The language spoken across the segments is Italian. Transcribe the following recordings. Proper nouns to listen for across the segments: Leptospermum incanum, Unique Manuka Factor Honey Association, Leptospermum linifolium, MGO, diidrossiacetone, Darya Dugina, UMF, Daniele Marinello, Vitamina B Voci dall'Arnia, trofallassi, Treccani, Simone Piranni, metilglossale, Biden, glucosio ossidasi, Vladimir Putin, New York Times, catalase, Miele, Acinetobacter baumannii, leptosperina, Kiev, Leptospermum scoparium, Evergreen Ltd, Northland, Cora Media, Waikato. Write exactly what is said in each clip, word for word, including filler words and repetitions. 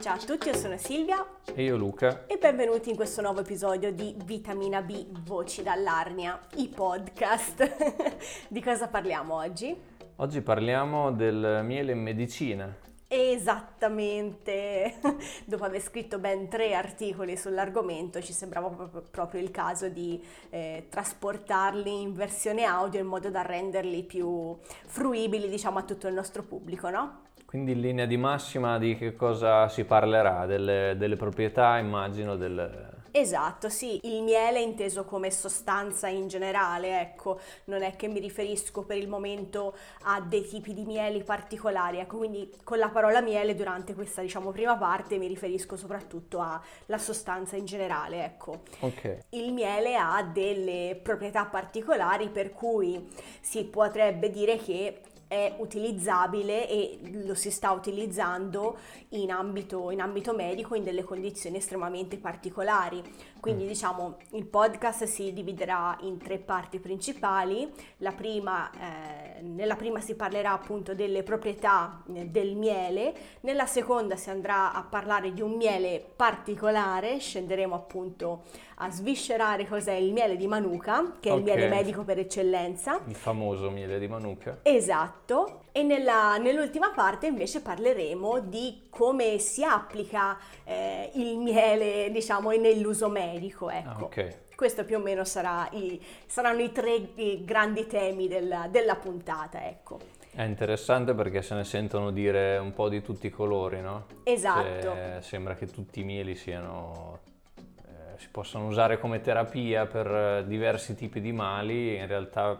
Ciao a tutti, io sono Silvia e io Luca e benvenuti in questo nuovo episodio di Vitamina B Voci dall'Arnia, i podcast. Di cosa parliamo oggi? Oggi parliamo del miele in medicina. Esattamente, dopo aver scritto ben tre articoli sull'argomento ci sembrava proprio il caso di eh, trasportarli in versione audio in modo da renderli più fruibili, diciamo, a tutto il nostro pubblico, no? Quindi in linea di massima di che cosa si parlerà? Delle, delle proprietà, immagino, del... Esatto, sì. Il miele inteso come sostanza in generale, ecco. Non è che mi riferisco per il momento a dei tipi di mieli particolari, ecco. Quindi con la parola miele durante questa, diciamo, prima parte mi riferisco soprattutto alla sostanza in generale, ecco. Ok. Il miele ha delle proprietà particolari per cui si potrebbe dire che è utilizzabile e lo si sta utilizzando in ambito, in ambito medico in delle condizioni estremamente particolari. Quindi mm. diciamo il podcast si dividerà in tre parti principali. La prima, eh, nella prima si parlerà appunto delle proprietà del miele, nella seconda si andrà a parlare di un miele particolare, scenderemo appunto a sviscerare cos'è il miele di Manuka, che è okay. il miele medico per eccellenza. Il famoso miele di Manuka. Esatto. E nella, nell'ultima parte invece parleremo di come si applica eh, il miele, diciamo, nell'uso medico, ecco. Ah, okay. Questo più o meno sarà i, saranno i tre i grandi temi della, della puntata, ecco. È interessante perché se ne sentono dire un po' di tutti i colori, no? Esatto. Cioè, sembra che tutti i mieli siano... Eh, si possano usare come terapia per diversi tipi di mali, in realtà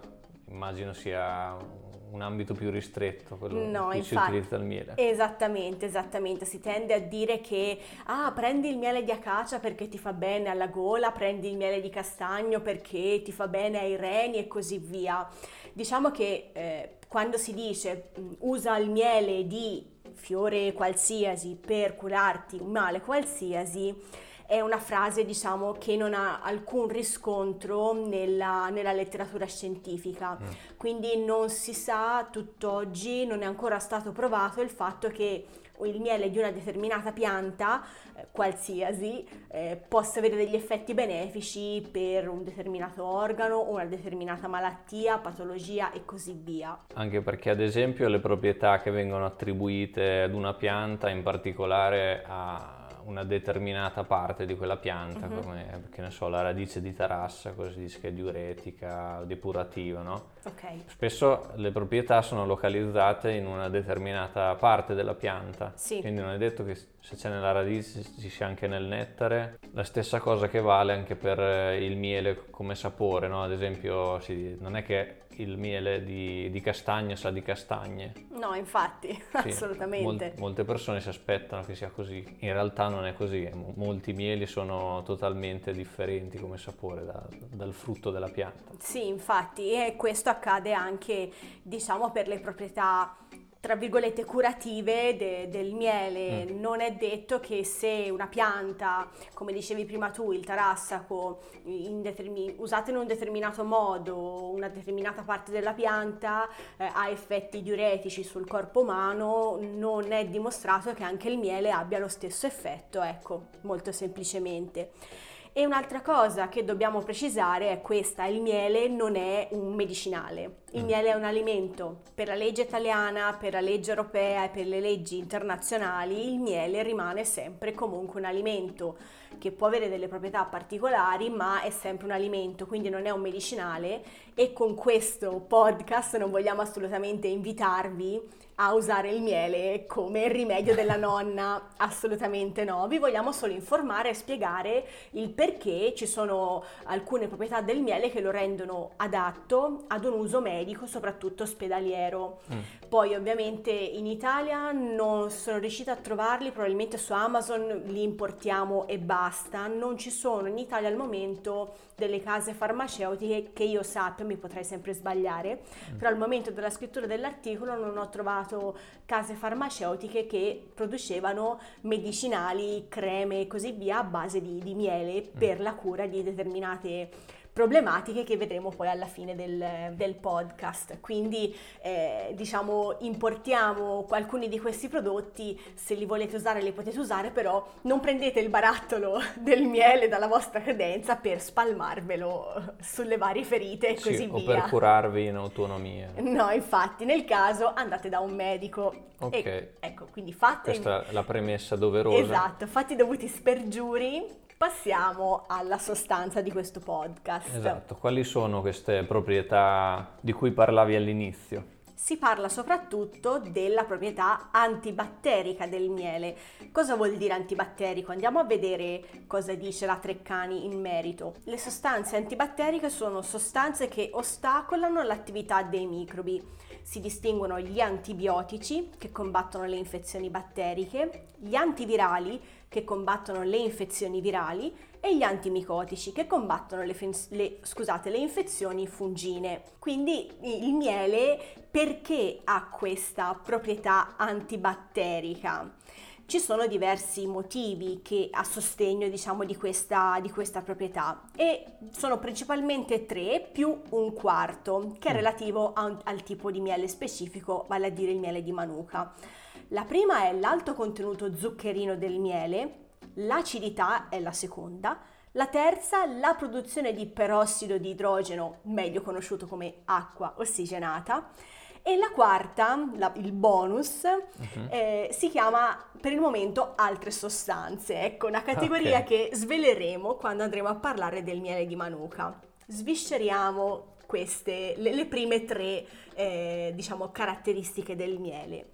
immagino sia... un ambito più ristretto, quello no, che infatti, si utilizza il miele. Esattamente, esattamente. Si tende a dire che ah, prendi il miele di acacia perché ti fa bene alla gola, prendi il miele di castagno perché ti fa bene ai reni e così via. Diciamo che eh, quando si dice usa il miele di fiore qualsiasi per curarti un male qualsiasi, è una frase, diciamo, che non ha alcun riscontro nella, nella letteratura scientifica, mm. quindi non si sa tutt'oggi, non è ancora stato provato il fatto che il miele di una determinata pianta, eh, qualsiasi, eh, possa avere degli effetti benefici per un determinato organo o una determinata malattia, patologia e così via. Anche perché, ad esempio, le proprietà che vengono attribuite ad una pianta, in particolare a una determinata parte di quella pianta, uh-huh. come, che ne so, la radice di tarassa, cosa si dice che è diuretica, depurativa, no? Okay. Spesso le proprietà sono localizzate in una determinata parte della pianta, sì. quindi non è detto che se c'è nella radice ci sia anche nel nettare. La stessa cosa che vale anche per il miele come sapore, no? Ad esempio, sì, non è che il miele di, di castagno sa di castagne. No, infatti, sì, assolutamente. Mol- molte persone si aspettano che sia così, in realtà non è così. Molti mieli sono totalmente differenti come sapore da, dal frutto della pianta. Sì, infatti, e questo accade anche, diciamo, per le proprietà tra virgolette curative de, del miele. Mm. Non è detto che se una pianta, come dicevi prima tu, il tarassaco, in determin- usato in un determinato modo, una determinata parte della pianta eh, ha effetti diuretici sul corpo umano, non è dimostrato che anche il miele abbia lo stesso effetto, ecco, molto semplicemente. E un'altra cosa che dobbiamo precisare è questa: il miele non è un medicinale, il mm. miele è un alimento. Per la legge italiana, per la legge europea e per le leggi internazionali il miele rimane sempre comunque un alimento che può avere delle proprietà particolari, ma è sempre un alimento, quindi non è un medicinale. E con questo podcast non vogliamo assolutamente invitarvi a usare il miele come rimedio della nonna, assolutamente no. Vi vogliamo solo informare e spiegare il perché ci sono alcune proprietà del miele che lo rendono adatto ad un uso medico, soprattutto ospedaliero. Mm. Poi ovviamente in Italia non sono riuscita a trovarli, probabilmente su Amazon li importiamo e basta. Non ci sono in Italia al momento delle case farmaceutiche che io sappia, mi potrei sempre sbagliare, mm. però al momento della scrittura dell'articolo non ho trovato case farmaceutiche che producevano medicinali, creme e così via a base di, di miele per mm. la cura di determinate problematiche che vedremo poi alla fine del, del podcast. Quindi eh, diciamo importiamo alcuni di questi prodotti, se li volete usare li potete usare, però non prendete il barattolo del miele dalla vostra credenza per spalmarvelo sulle varie ferite e sì, così via. Sì, o per curarvi in autonomia. No, infatti, nel caso andate da un medico. Ok. E, ecco, quindi fate... Questa è la premessa doverosa. Esatto, fatti i dovuti spergiuri. Passiamo alla sostanza di questo podcast. Esatto, quali sono queste proprietà di cui parlavi all'inizio? Si parla soprattutto della proprietà antibatterica del miele. Cosa vuol dire antibatterico? Andiamo a vedere cosa dice la Treccani in merito. Le sostanze antibatteriche sono sostanze che ostacolano l'attività dei microbi. Si distinguono gli antibiotici, che combattono le infezioni batteriche, gli antivirali, che combattono le infezioni virali, e gli antimicotici, che combattono le, le, scusate, le infezioni fungine. Quindi il miele perché ha questa proprietà antibatterica? Ci sono diversi motivi che a sostegno, diciamo, di questa, di questa proprietà, e sono principalmente tre più un quarto, che è relativo a un, al tipo di miele specifico, vale a dire il miele di Manuka. La prima è l'alto contenuto zuccherino del miele, l'acidità è la seconda, la terza la produzione di perossido di idrogeno, meglio conosciuto come acqua ossigenata, e la quarta, la, il bonus, uh-huh. eh, si chiama per il momento altre sostanze. Ecco, una categoria okay. che sveleremo quando andremo a parlare del miele di Manuka. Svisceriamo queste, le, le prime tre, eh, diciamo, caratteristiche del miele.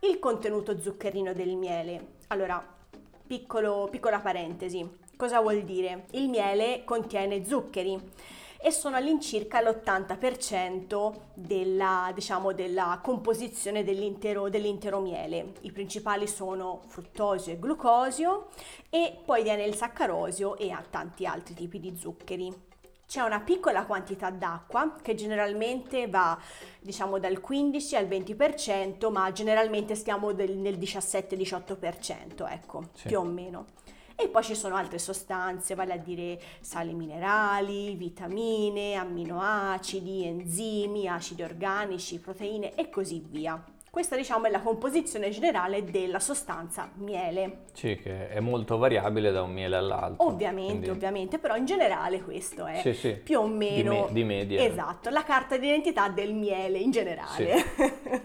Il contenuto zuccherino del miele. Allora, piccolo, piccola parentesi. Cosa vuol dire? Il miele contiene zuccheri e sono all'incirca l'ottanta per cento della, diciamo, della composizione dell'intero, dell'intero miele. I principali sono fruttosio e glucosio, e poi viene il saccarosio e ha tanti altri tipi di zuccheri. C'è una piccola quantità d'acqua che generalmente va, diciamo, dal quindici al venti per cento, ma generalmente stiamo del, nel diciassette diciotto per cento, ecco, sì. più o meno. E poi ci sono altre sostanze, vale a dire sali minerali, vitamine, amminoacidi, enzimi, acidi organici, proteine e così via. Questa, diciamo, è la composizione generale della sostanza miele. Sì, che è molto variabile da un miele all'altro. Ovviamente, quindi... ovviamente, però in generale questo è sì, sì. più o meno... Di, me- di media. Esatto, la carta d'identità del miele in generale. Sì.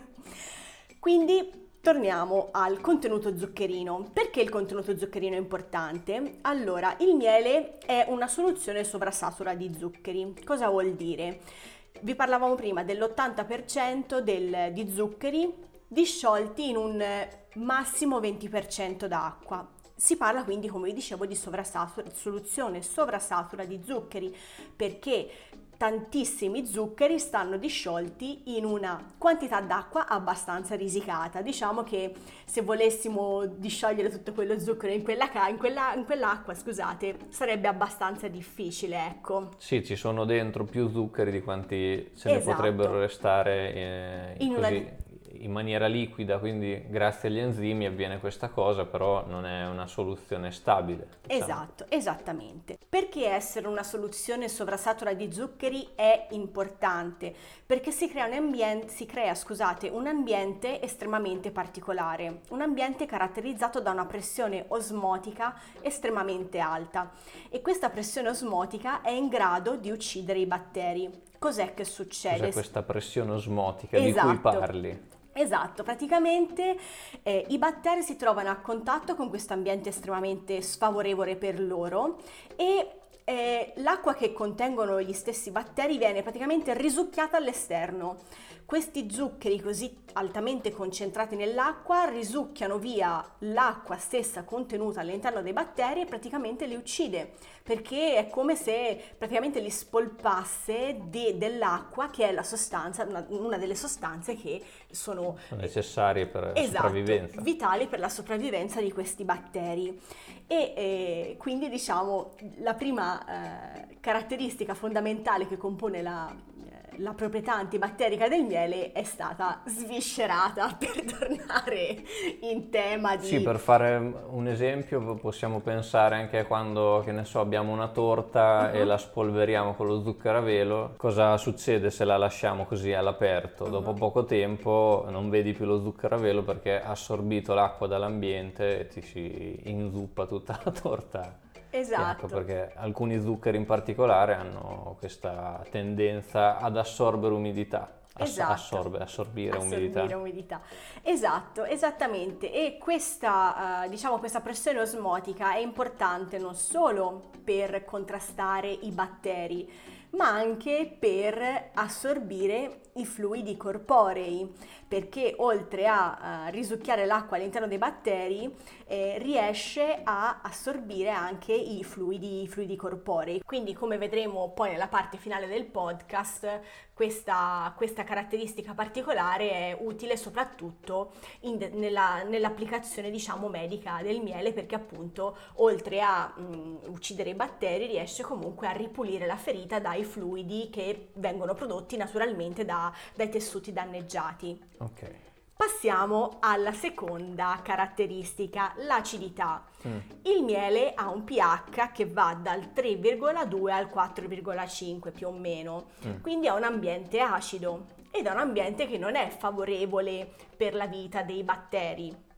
Quindi... Torniamo al contenuto zuccherino. Perché il contenuto zuccherino è importante? Allora, il miele è una soluzione sovrasatura di zuccheri. Cosa vuol dire? Vi parlavamo prima dell'ottanta per cento del, di zuccheri disciolti in un massimo venti per cento d'acqua. Si parla quindi, come vi dicevo, di sovrasatura, soluzione sovrasatura di zuccheri, perché tantissimi zuccheri stanno disciolti in una quantità d'acqua abbastanza risicata. Diciamo che se volessimo disciogliere tutto quello zucchero in, quella ca- in, quella, in quell'acqua, scusate, sarebbe abbastanza difficile, ecco. Sì, ci sono dentro più zuccheri di quanti ce esatto. ne potrebbero restare eh, in, in così... una... in maniera liquida, quindi grazie agli enzimi avviene questa cosa, però non è una soluzione stabile, diciamo. Esatto, esattamente. Perché essere una soluzione sovrasatura di zuccheri è importante? Perché si crea un ambiente, si crea, scusate, un ambiente estremamente particolare, un ambiente caratterizzato da una pressione osmotica estremamente alta, e questa pressione osmotica è in grado di uccidere i batteri. Cos'è che succede? Cos'è questa pressione osmotica esatto. di cui parli? Esatto, praticamente eh, i batteri si trovano a contatto con questo ambiente estremamente sfavorevole per loro, e eh, l'acqua che contengono gli stessi batteri viene praticamente risucchiata all'esterno. Questi zuccheri così altamente concentrati nell'acqua risucchiano via l'acqua stessa contenuta all'interno dei batteri e praticamente li uccide, perché è come se praticamente li spolpasse de- dell'acqua, che è la sostanza, una, una delle sostanze che sono necessarie per la esatto, sopravvivenza, vitali per la sopravvivenza di questi batteri. E eh, quindi, diciamo, la prima eh, caratteristica fondamentale che compone la eh, la proprietà antibatterica del miele è stata sviscerata, per tornare in tema di... Sì, per fare un esempio possiamo pensare anche a quando, che ne so, abbiamo una torta uh-huh. e la spolveriamo con lo zucchero a velo. Cosa succede se la lasciamo così all'aperto? Uh-huh. Dopo poco tempo non vedi più lo zucchero a velo perché ha assorbito l'acqua dall'ambiente e ti si inzuppa tutta la torta. Esatto. Ecco perché alcuni zuccheri in particolare hanno questa tendenza ad assorbere umidità. Ass- esatto. assorbe, assorbire, assorbire umidità. umidità. Esatto, esattamente. E questa, eh, diciamo, questa pressione osmotica è importante non solo per contrastare i batteri, ma anche per assorbire i fluidi corporei, perché oltre a uh, risucchiare l'acqua all'interno dei batteri eh, riesce a assorbire anche i fluidi, i fluidi corporei. Quindi, come vedremo poi nella parte finale del podcast, questa, questa caratteristica particolare è utile soprattutto in, nella, nell'applicazione, diciamo, medica del miele, perché appunto oltre a mh, uccidere i batteri riesce comunque a ripulire la ferita dai fluidi che vengono prodotti naturalmente da dai tessuti danneggiati. Ok. Passiamo alla seconda caratteristica, l'acidità. Mm. Il miele ha un pH che va dal tre virgola due al quattro virgola cinque più o meno, mm. quindi è un ambiente acido ed è un ambiente che non è favorevole per la vita dei batteri.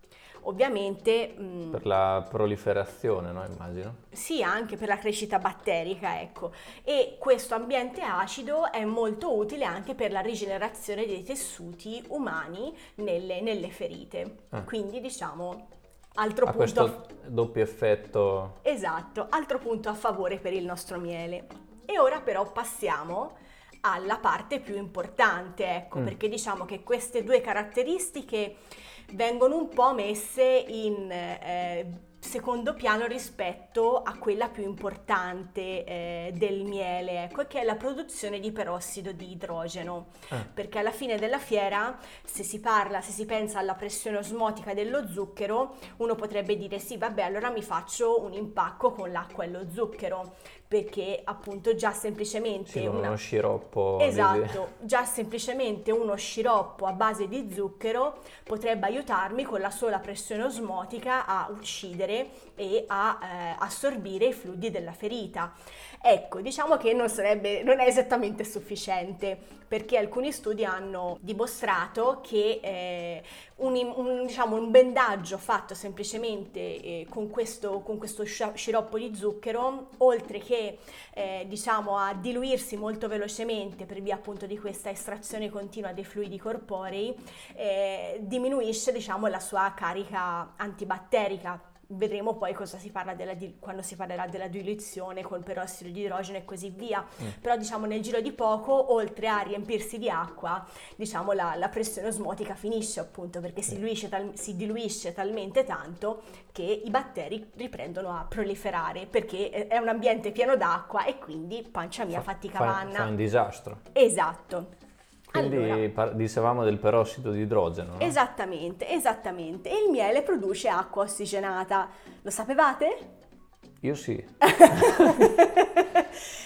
Ovviamente... Mh, per la proliferazione, no? Immagino. Sì, anche per la crescita batterica, ecco. E questo ambiente acido è molto utile anche per la rigenerazione dei tessuti umani nelle, nelle ferite. Ah. Quindi, diciamo, altro ha punto... questo a... doppio effetto... Esatto, altro punto a favore per il nostro miele. E ora però passiamo... alla parte più importante, ecco, mm. perché diciamo che queste due caratteristiche vengono un po' messe in eh, secondo piano rispetto a quella più importante eh, del miele, ecco, che è la produzione di perossido di idrogeno, eh. perché alla fine della fiera, se si parla, se si pensa alla pressione osmotica dello zucchero, uno potrebbe dire sì, vabbè, allora mi faccio un impacco con l'acqua e lo zucchero, perché appunto già semplicemente sì, una... uno sciroppo esatto, di... già semplicemente uno sciroppo a base di zucchero potrebbe aiutarmi con la sola pressione osmotica a uccidere e a eh, assorbire i fluidi della ferita. Ecco, diciamo che non sarebbe, non è esattamente sufficiente, perché alcuni studi hanno dimostrato che eh, un, un, diciamo, un bendaggio fatto semplicemente eh, con, questo, con questo sciroppo di zucchero, oltre che Eh, diciamo a diluirsi molto velocemente per via appunto di questa estrazione continua dei fluidi corporei, eh, diminuisce, diciamo, la sua carica antibatterica. Vedremo poi cosa si parla della di- quando si parlerà della diluizione col perossido di idrogeno e così via, mm. però diciamo nel giro di poco, oltre a riempirsi di acqua, diciamo la, la pressione osmotica finisce, appunto perché si diluisce, tal- si diluisce talmente tanto che i batteri riprendono a proliferare, perché è un ambiente pieno d'acqua e quindi pancia mia fa, fatica fa, vanna. Fa un disastro. Esatto. Quindi allora, dicevamo del perossido di idrogeno, no? Esattamente, esattamente. E il miele produce acqua ossigenata. Lo sapevate? Io sì.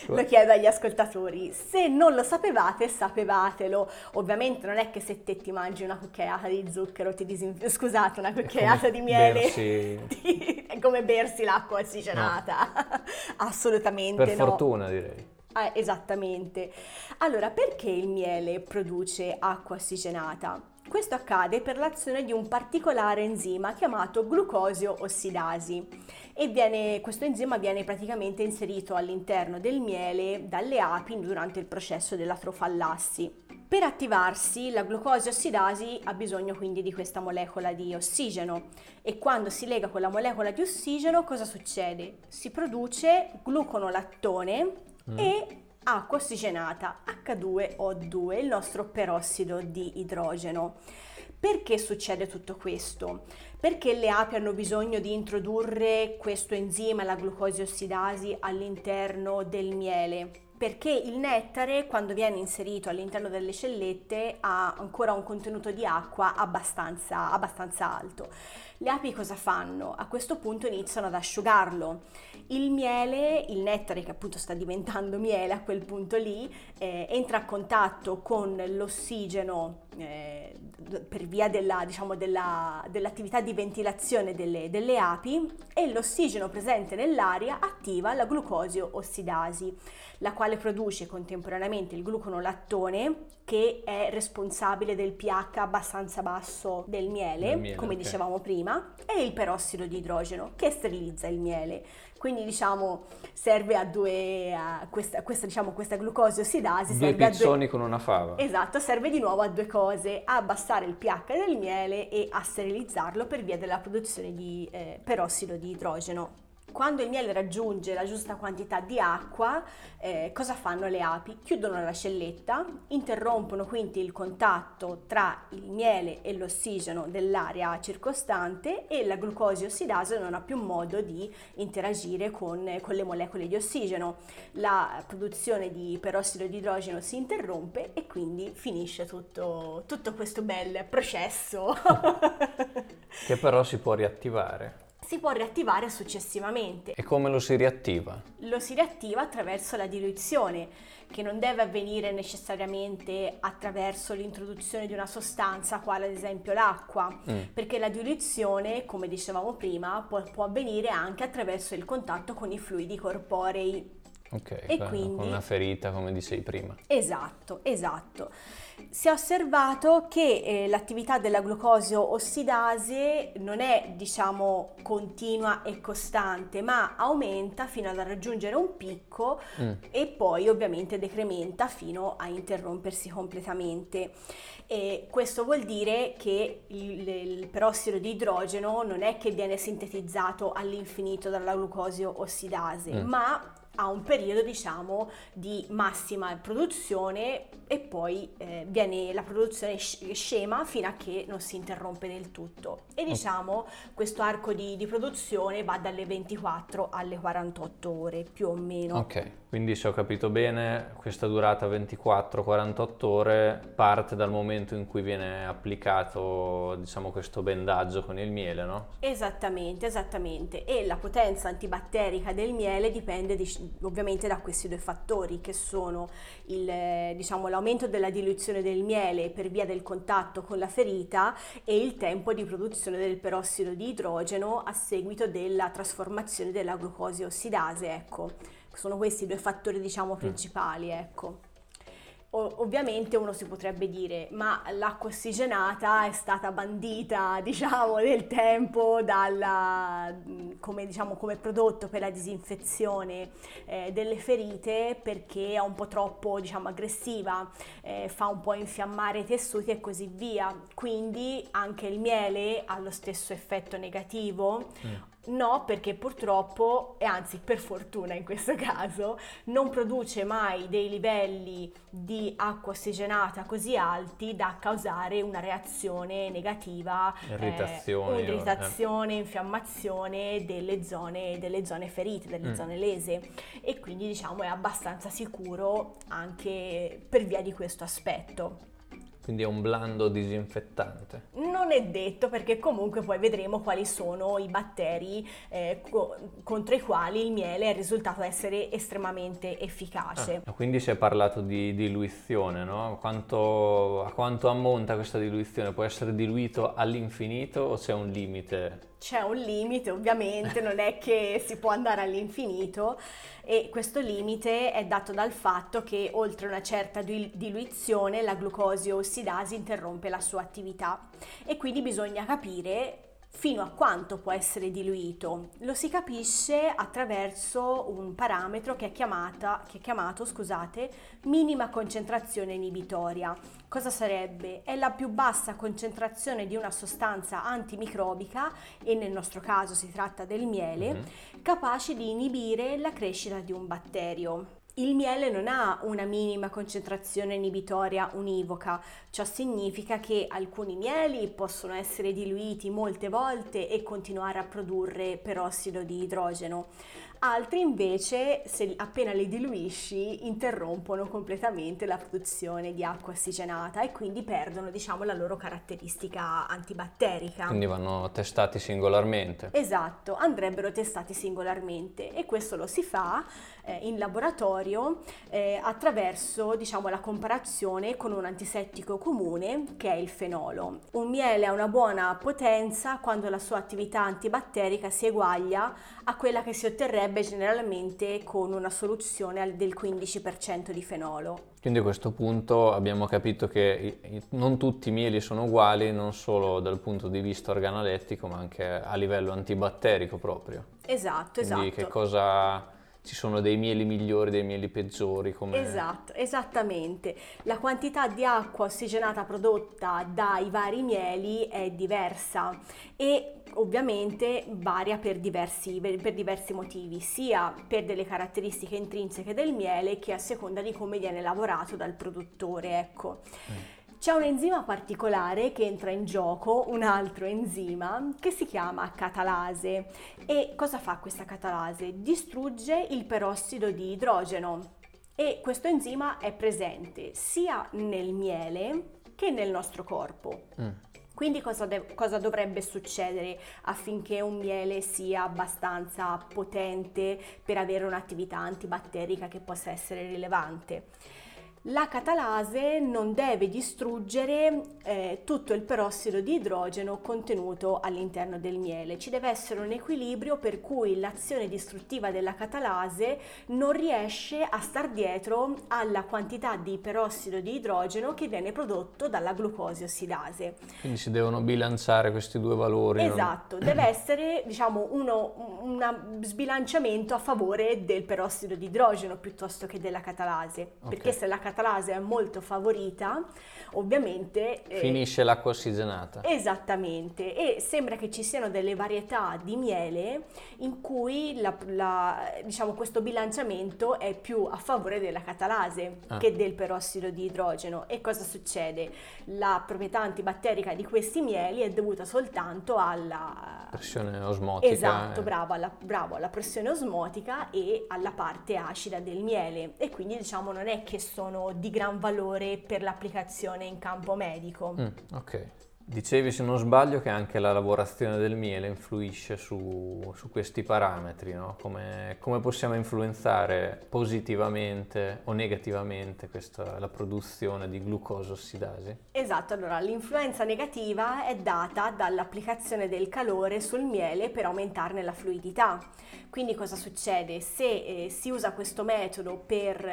Lo chiedo agli ascoltatori. Se non lo sapevate, sapevatelo. Ovviamente non è che se te ti mangi una cucchiaiata di zucchero, ti disin... scusate, una cucchiaiata di miele, bersi... ti... è come bersi l'acqua ossigenata. No. Assolutamente per no. Per fortuna, direi. Ah, esattamente. Allora, perché il miele produce acqua ossigenata? Questo accade per l'azione di un particolare enzima chiamato glucosio ossidasi, e viene, questo enzima viene praticamente inserito all'interno del miele dalle api durante il processo della trofallassi. Per attivarsi la glucosio ossidasi ha bisogno quindi di questa molecola di ossigeno, e quando si lega con la molecola di ossigeno cosa succede? Si produce gluconolattone e acqua ossigenata, acca due o due, il nostro perossido di idrogeno. Perché succede tutto questo? Perché le api hanno bisogno di introdurre questo enzima, la glucosio ossidasi, all'interno del miele? perché il nettare, quando viene inserito all'interno delle cellette, ha ancora un contenuto di acqua abbastanza, abbastanza alto. Le api cosa fanno? A questo punto iniziano ad asciugarlo. Il miele, il nettare che appunto sta diventando miele a quel punto lì, eh, entra a contatto con l'ossigeno eh, per via della, diciamo, della, dell'attività di ventilazione delle, delle api, e l'ossigeno presente nell'aria attiva la glucosio ossidasi, la quale produce contemporaneamente il gluconolattone, che è responsabile del pH abbastanza basso del miele, miele come okay. dicevamo prima, e il perossido di idrogeno, che sterilizza il miele. Quindi diciamo serve a due, a questa, questa, diciamo, questa glucosio ossidasi, due serve pizzoni a due, con una fava. Esatto, serve di nuovo a due cose: a abbassare il pH del miele e a sterilizzarlo per via della produzione di eh, perossido di idrogeno. Quando il miele raggiunge la giusta quantità di acqua, eh, cosa fanno le api? Chiudono la celletta, interrompono quindi il contatto tra il miele e l'ossigeno dell'aria circostante, e la glucosio ossidasi non ha più modo di interagire con, con le molecole di ossigeno. La produzione di perossido di idrogeno si interrompe e quindi finisce tutto, tutto questo bel processo. Che però si può riattivare. Si può riattivare successivamente. E come lo si riattiva? Lo si riattiva attraverso la diluizione, che non deve avvenire necessariamente attraverso l'introduzione di una sostanza quale ad esempio l'acqua, mm. perché la diluizione, come dicevamo prima, può, può avvenire anche attraverso il contatto con i fluidi corporei. Ok, e quindi, con una ferita, come dicevi prima. Esatto, esatto. Si è osservato che eh, l'attività della glucosio ossidasi non è, diciamo, continua e costante, ma aumenta fino ad raggiungere un picco mm. e poi ovviamente decrementa fino a interrompersi completamente. E questo vuol dire che il, il perossido di idrogeno non è che viene sintetizzato all'infinito dalla glucosio ossidasi, mm. ma ha un periodo, diciamo, di massima produzione, e poi eh, viene la produzione scema fino a che non si interrompe del tutto. E diciamo questo arco di, di produzione va dalle ventiquattro alle quarantotto ore più o meno. Ok, quindi se ho capito bene, questa durata ventiquattro quarantotto ore parte dal momento in cui viene applicato, diciamo, questo bendaggio con il miele, no? Esattamente, esattamente. E la potenza antibatterica del miele dipende di, ovviamente da questi due fattori, che sono il, diciamo, l'aumento della diluizione del miele per via del contatto con la ferita e il tempo di produzione del perossido di idrogeno a seguito della trasformazione della glucosio ossidase. Ecco, sono questi due fattori, diciamo, principali, ecco. O- ovviamente uno si potrebbe dire: ma l'acqua ossigenata è stata bandita, diciamo, nel tempo dalla, come, diciamo, come prodotto per la disinfezione eh, delle ferite, perché è un po' troppo, diciamo, aggressiva, eh, fa un po' infiammare i tessuti e così via. Quindi anche il miele ha lo stesso effetto negativo? Mm. No, perché purtroppo, e anzi per fortuna in questo caso, non produce mai dei livelli di acqua ossigenata così alti da causare una reazione negativa, irritazione, eh, irritazione eh. infiammazione delle zone, delle zone ferite, delle mm. zone lese, e quindi, diciamo, è abbastanza sicuro anche per via di questo aspetto. Quindi è un blando disinfettante? Non è detto, perché comunque poi vedremo quali sono i batteri eh, co- contro i quali il miele è risultato essere estremamente efficace. Ah, quindi si è parlato di diluizione, no? Quanto, a quanto ammonta questa diluizione? Può essere diluito all'infinito o c'è un limite? C'è un limite, ovviamente, non è che si può andare all'infinito, e questo limite è dato dal fatto che oltre una certa dil- diluizione la glucosio ossidasi interrompe la sua attività, e quindi bisogna capire fino a quanto può essere diluito. Lo si capisce attraverso un parametro che è, chiamata, che è chiamato scusate, minima concentrazione inibitoria. Cosa sarebbe? È la più bassa concentrazione di una sostanza antimicrobica, e nel nostro caso si tratta del miele, mm-hmm. capace di inibire la crescita di un batterio. Il miele non ha una minima concentrazione inibitoria univoca, ciò significa che alcuni mieli possono essere diluiti molte volte e continuare a produrre perossido di idrogeno. altri invece, se appena le diluisci, interrompono completamente la produzione di acqua ossigenata e quindi perdono, diciamo, la loro caratteristica antibatterica. Quindi vanno testati singolarmente. Esatto, andrebbero testati singolarmente, e questo lo si fa eh, in laboratorio eh, attraverso, diciamo, la comparazione con un antisettico comune che è il fenolo. Un miele ha una buona potenza quando la sua attività antibatterica si eguaglia a quella che si otterrebbe generalmente con una soluzione del quindici per cento di fenolo. Quindi a questo punto abbiamo capito che non tutti i mieli sono uguali, non solo dal punto di vista organolettico ma anche a livello antibatterico proprio. Esatto, esatto. Quindi che cosa... ci sono dei mieli migliori, dei mieli peggiori, come... Esatto, esattamente. La quantità di acqua ossigenata prodotta dai vari mieli è diversa e ovviamente varia per diversi, per diversi motivi, sia per delle caratteristiche intrinseche del miele che a seconda di come viene lavorato dal produttore, ecco. Mm. C'è un enzima particolare che entra in gioco, un altro enzima, che si chiama catalase. E cosa fa questa catalase? Distrugge il perossido di idrogeno, e questo enzima è presente sia nel miele che nel nostro corpo. Mm. Quindi cosa, de- cosa dovrebbe succedere affinché un miele sia abbastanza potente per avere un'attività antibatterica che possa essere rilevante? La catalase non deve distruggere eh, tutto il perossido di idrogeno contenuto all'interno del miele. Ci deve essere un equilibrio per cui l'azione distruttiva della catalase non riesce a star dietro alla quantità di perossido di idrogeno che viene prodotto dalla glucosio ossidase. Quindi si devono bilanciare questi due valori. Esatto, non... deve essere, diciamo, uno, un sbilanciamento a favore del perossido di idrogeno piuttosto che della catalase, okay. Perché se la catalase catalase è molto favorita, ovviamente eh, finisce l'acqua ossigenata. Esattamente, e sembra che ci siano delle varietà di miele in cui la, la, diciamo, questo bilanciamento è più a favore della catalase ah. che del perossido di idrogeno. E cosa succede? La proprietà antibatterica di questi mieli è dovuta soltanto alla pressione osmotica. Esatto, eh. bravo, alla, bravo, alla pressione osmotica e alla parte acida del miele, e quindi, diciamo, non è che sono di gran valore per l'applicazione in campo medico. Mm, ok. Dicevi, se non sbaglio, che anche la lavorazione del miele influisce su, su questi parametri, no? Come, come possiamo influenzare positivamente o negativamente questa, la produzione di glucosio ossidasi? Esatto, allora l'influenza negativa è data dall'applicazione del calore sul miele per aumentarne la fluidità. Quindi cosa succede? Se eh, si usa questo metodo per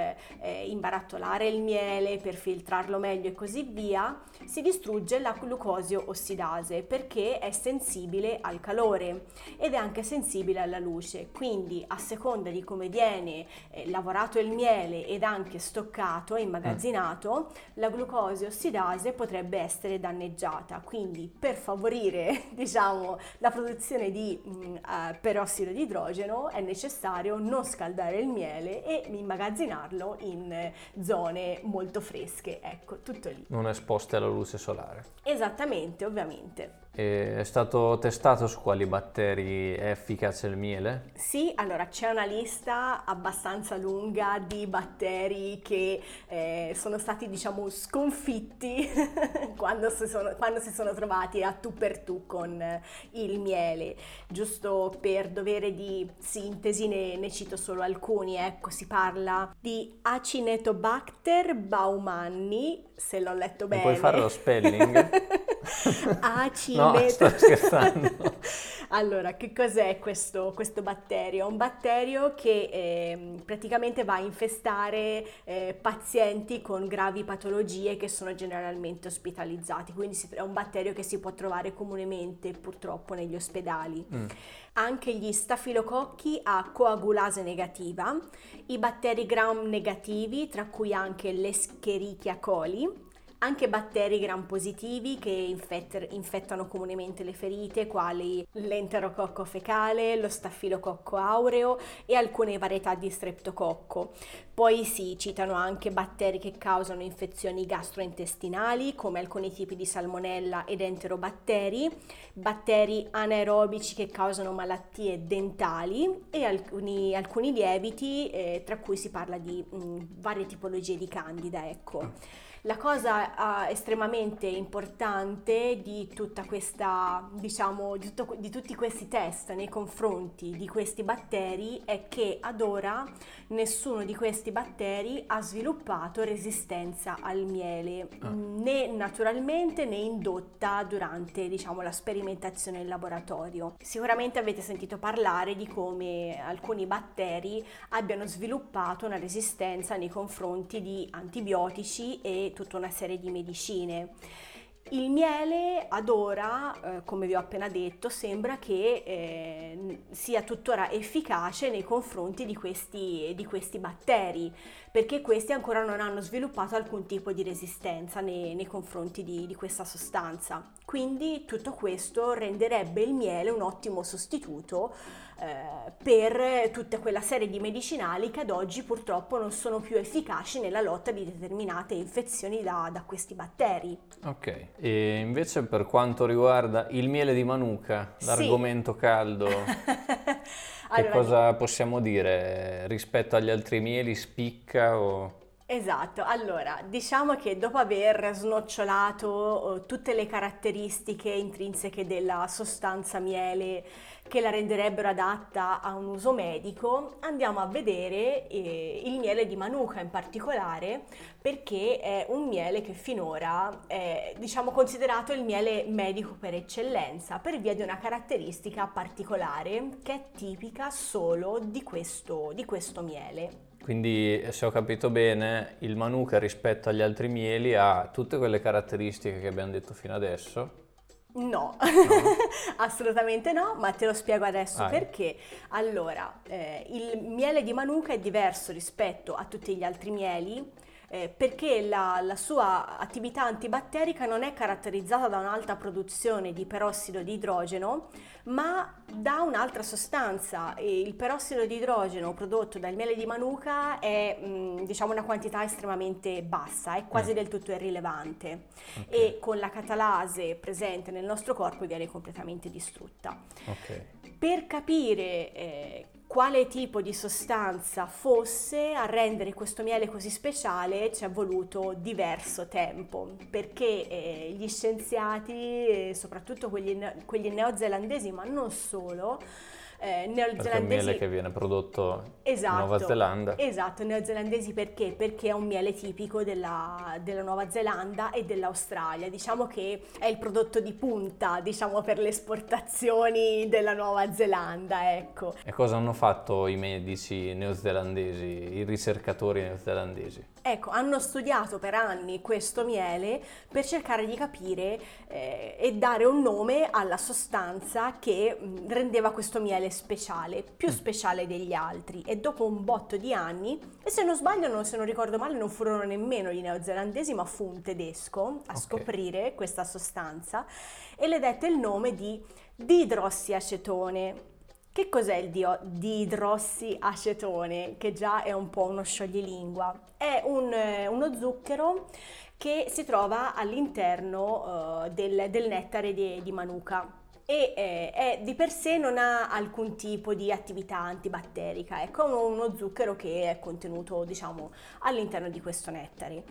eh, imbarattolare il miele, per filtrarlo meglio e così via, si distrugge la glucosio ossidase perché è sensibile al calore ed è anche sensibile alla luce. Quindi a seconda di come viene eh, lavorato il miele ed anche stoccato e immagazzinato, mm. la glucosio ossidase potrebbe essere danneggiata. Quindi per favorire, diciamo, la produzione di mh, uh, perossido di idrogeno è necessario non scaldare il miele e immagazzinarlo in zone molto fresche, ecco, tutto lì. Non esposte alla luce solare. Esattamente. Ovviamente. E è stato testato su quali batteri è efficace il miele? Sì, allora c'è una lista abbastanza lunga di batteri che eh, sono stati, diciamo, sconfitti quando, si sono, quando si sono trovati a tu per tu con il miele. Giusto per dovere di sintesi ne, ne cito solo alcuni, ecco. Si parla di Acinetobacter baumannii, se l'ho letto bene. Puoi fare lo spelling? Acinet... No, sto scherzando. Allora, che cos'è questo, questo batterio? È un batterio che eh, praticamente va a infestare eh, pazienti con gravi patologie che sono generalmente ospitalizzati, quindi è un batterio che si può trovare comunemente purtroppo negli ospedali. Mm. Anche gli stafilococchi a coagulase negativa, i batteri gram negativi, tra cui anche l'Escherichia coli, anche batteri gram positivi che infett- infettano comunemente le ferite, quali l'enterococco fecale, lo staffilococco aureo e alcune varietà di streptococco. Poi si citano anche batteri che causano infezioni gastrointestinali, come alcuni tipi di salmonella ed enterobatteri, batteri anaerobici che causano malattie dentali e alcuni, alcuni lieviti, eh, tra cui si parla di mh, varie tipologie di candida, ecco. La cosa uh, estremamente importante di tutta questa, diciamo, di, tutto, di tutti questi test nei confronti di questi batteri è che ad ora nessuno di questi batteri ha sviluppato resistenza al miele, ah. né naturalmente né indotta durante, diciamo, la sperimentazione in laboratorio. Sicuramente avete sentito parlare di come alcuni batteri abbiano sviluppato una resistenza nei confronti di antibiotici e tutta una serie di medicine. Il miele ad ora, eh, come vi ho appena detto, sembra che eh, sia tuttora efficace nei confronti di questi, di questi batteri, perché questi ancora non hanno sviluppato alcun tipo di resistenza nei, nei confronti di, di questa sostanza. Quindi tutto questo renderebbe il miele un ottimo sostituto eh, per tutta quella serie di medicinali che ad oggi purtroppo non sono più efficaci nella lotta di determinate infezioni da, da questi batteri. Ok, e invece per quanto riguarda il miele di Manuka, l'argomento sì. caldo, allora, che cosa possiamo dire? Rispetto agli altri mieli spicca o... Esatto, allora diciamo che dopo aver snocciolato eh, tutte le caratteristiche intrinseche della sostanza miele che la renderebbero adatta a un uso medico, andiamo a vedere eh, il miele di Manuka in particolare, perché è un miele che finora è, diciamo, considerato il miele medico per eccellenza per via di una caratteristica particolare che è tipica solo di questo, di questo miele. Quindi, se ho capito bene, il Manuka rispetto agli altri mieli ha tutte quelle caratteristiche che abbiamo detto fino adesso? No, no. Assolutamente no, ma te lo spiego adesso ah, perché. Allora, eh, il miele di Manuka è diverso rispetto a tutti gli altri mieli eh, perché la, la sua attività antibatterica non è caratterizzata da un'alta produzione di perossido di idrogeno, ma da un'altra sostanza. E il perossido di idrogeno prodotto dal miele di Manuka è mh, diciamo una quantità estremamente bassa, è quasi mm. del tutto irrilevante, okay. e con la catalase presente nel nostro corpo viene completamente distrutta. Okay. Per capire eh, quale tipo di sostanza fosse a rendere questo miele così speciale ci è voluto diverso tempo, perché eh, gli scienziati, eh, soprattutto quelli, quelli neozelandesi, ma non solo, eh, neozelandesi... Perché è un miele che viene prodotto esatto, in Nuova Zelanda. Esatto, neozelandesi perché? Perché è un miele tipico della, della Nuova Zelanda e dell'Australia, diciamo che è il prodotto di punta, diciamo, per le esportazioni della Nuova Zelanda, ecco. E cosa hanno fatto i medici neozelandesi, i ricercatori neozelandesi? Ecco, hanno studiato per anni questo miele per cercare di capire eh, e dare un nome alla sostanza che rendeva questo miele speciale, più speciale degli altri. E dopo un botto di anni, e se non sbaglio, non, se non ricordo male, non furono nemmeno gli neozelandesi, ma fu un tedesco a okay. scoprire questa sostanza e le dette il nome di diidrossiacetone. Che cos'è il dio- diidrossiacetone, che già è un po' uno scioglilingua? È un, uno zucchero che si trova all'interno uh, del, del nettare di, di Manuka e eh, è, di per sé non ha alcun tipo di attività antibatterica, ecco, uno, uno zucchero che è contenuto, diciamo, all'interno di questo nettare.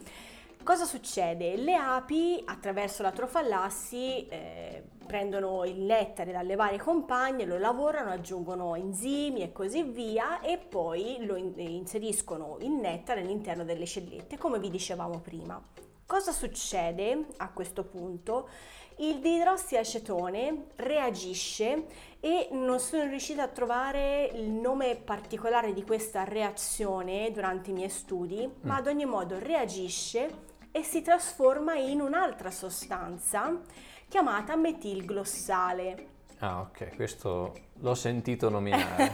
Cosa succede? Le api attraverso la trofallassi eh, prendono il nettare dalle varie compagne, lo lavorano, aggiungono enzimi e così via e poi lo in- inseriscono il nettare all'interno delle cellette, come vi dicevamo prima. Cosa succede a questo punto? Il diidrossiacetone reagisce e non sono riuscita a trovare il nome particolare di questa reazione durante i miei studi, mm. ma ad ogni modo reagisce e si trasforma in un'altra sostanza chiamata metilglossale. Ah, ok, questo l'ho sentito nominare.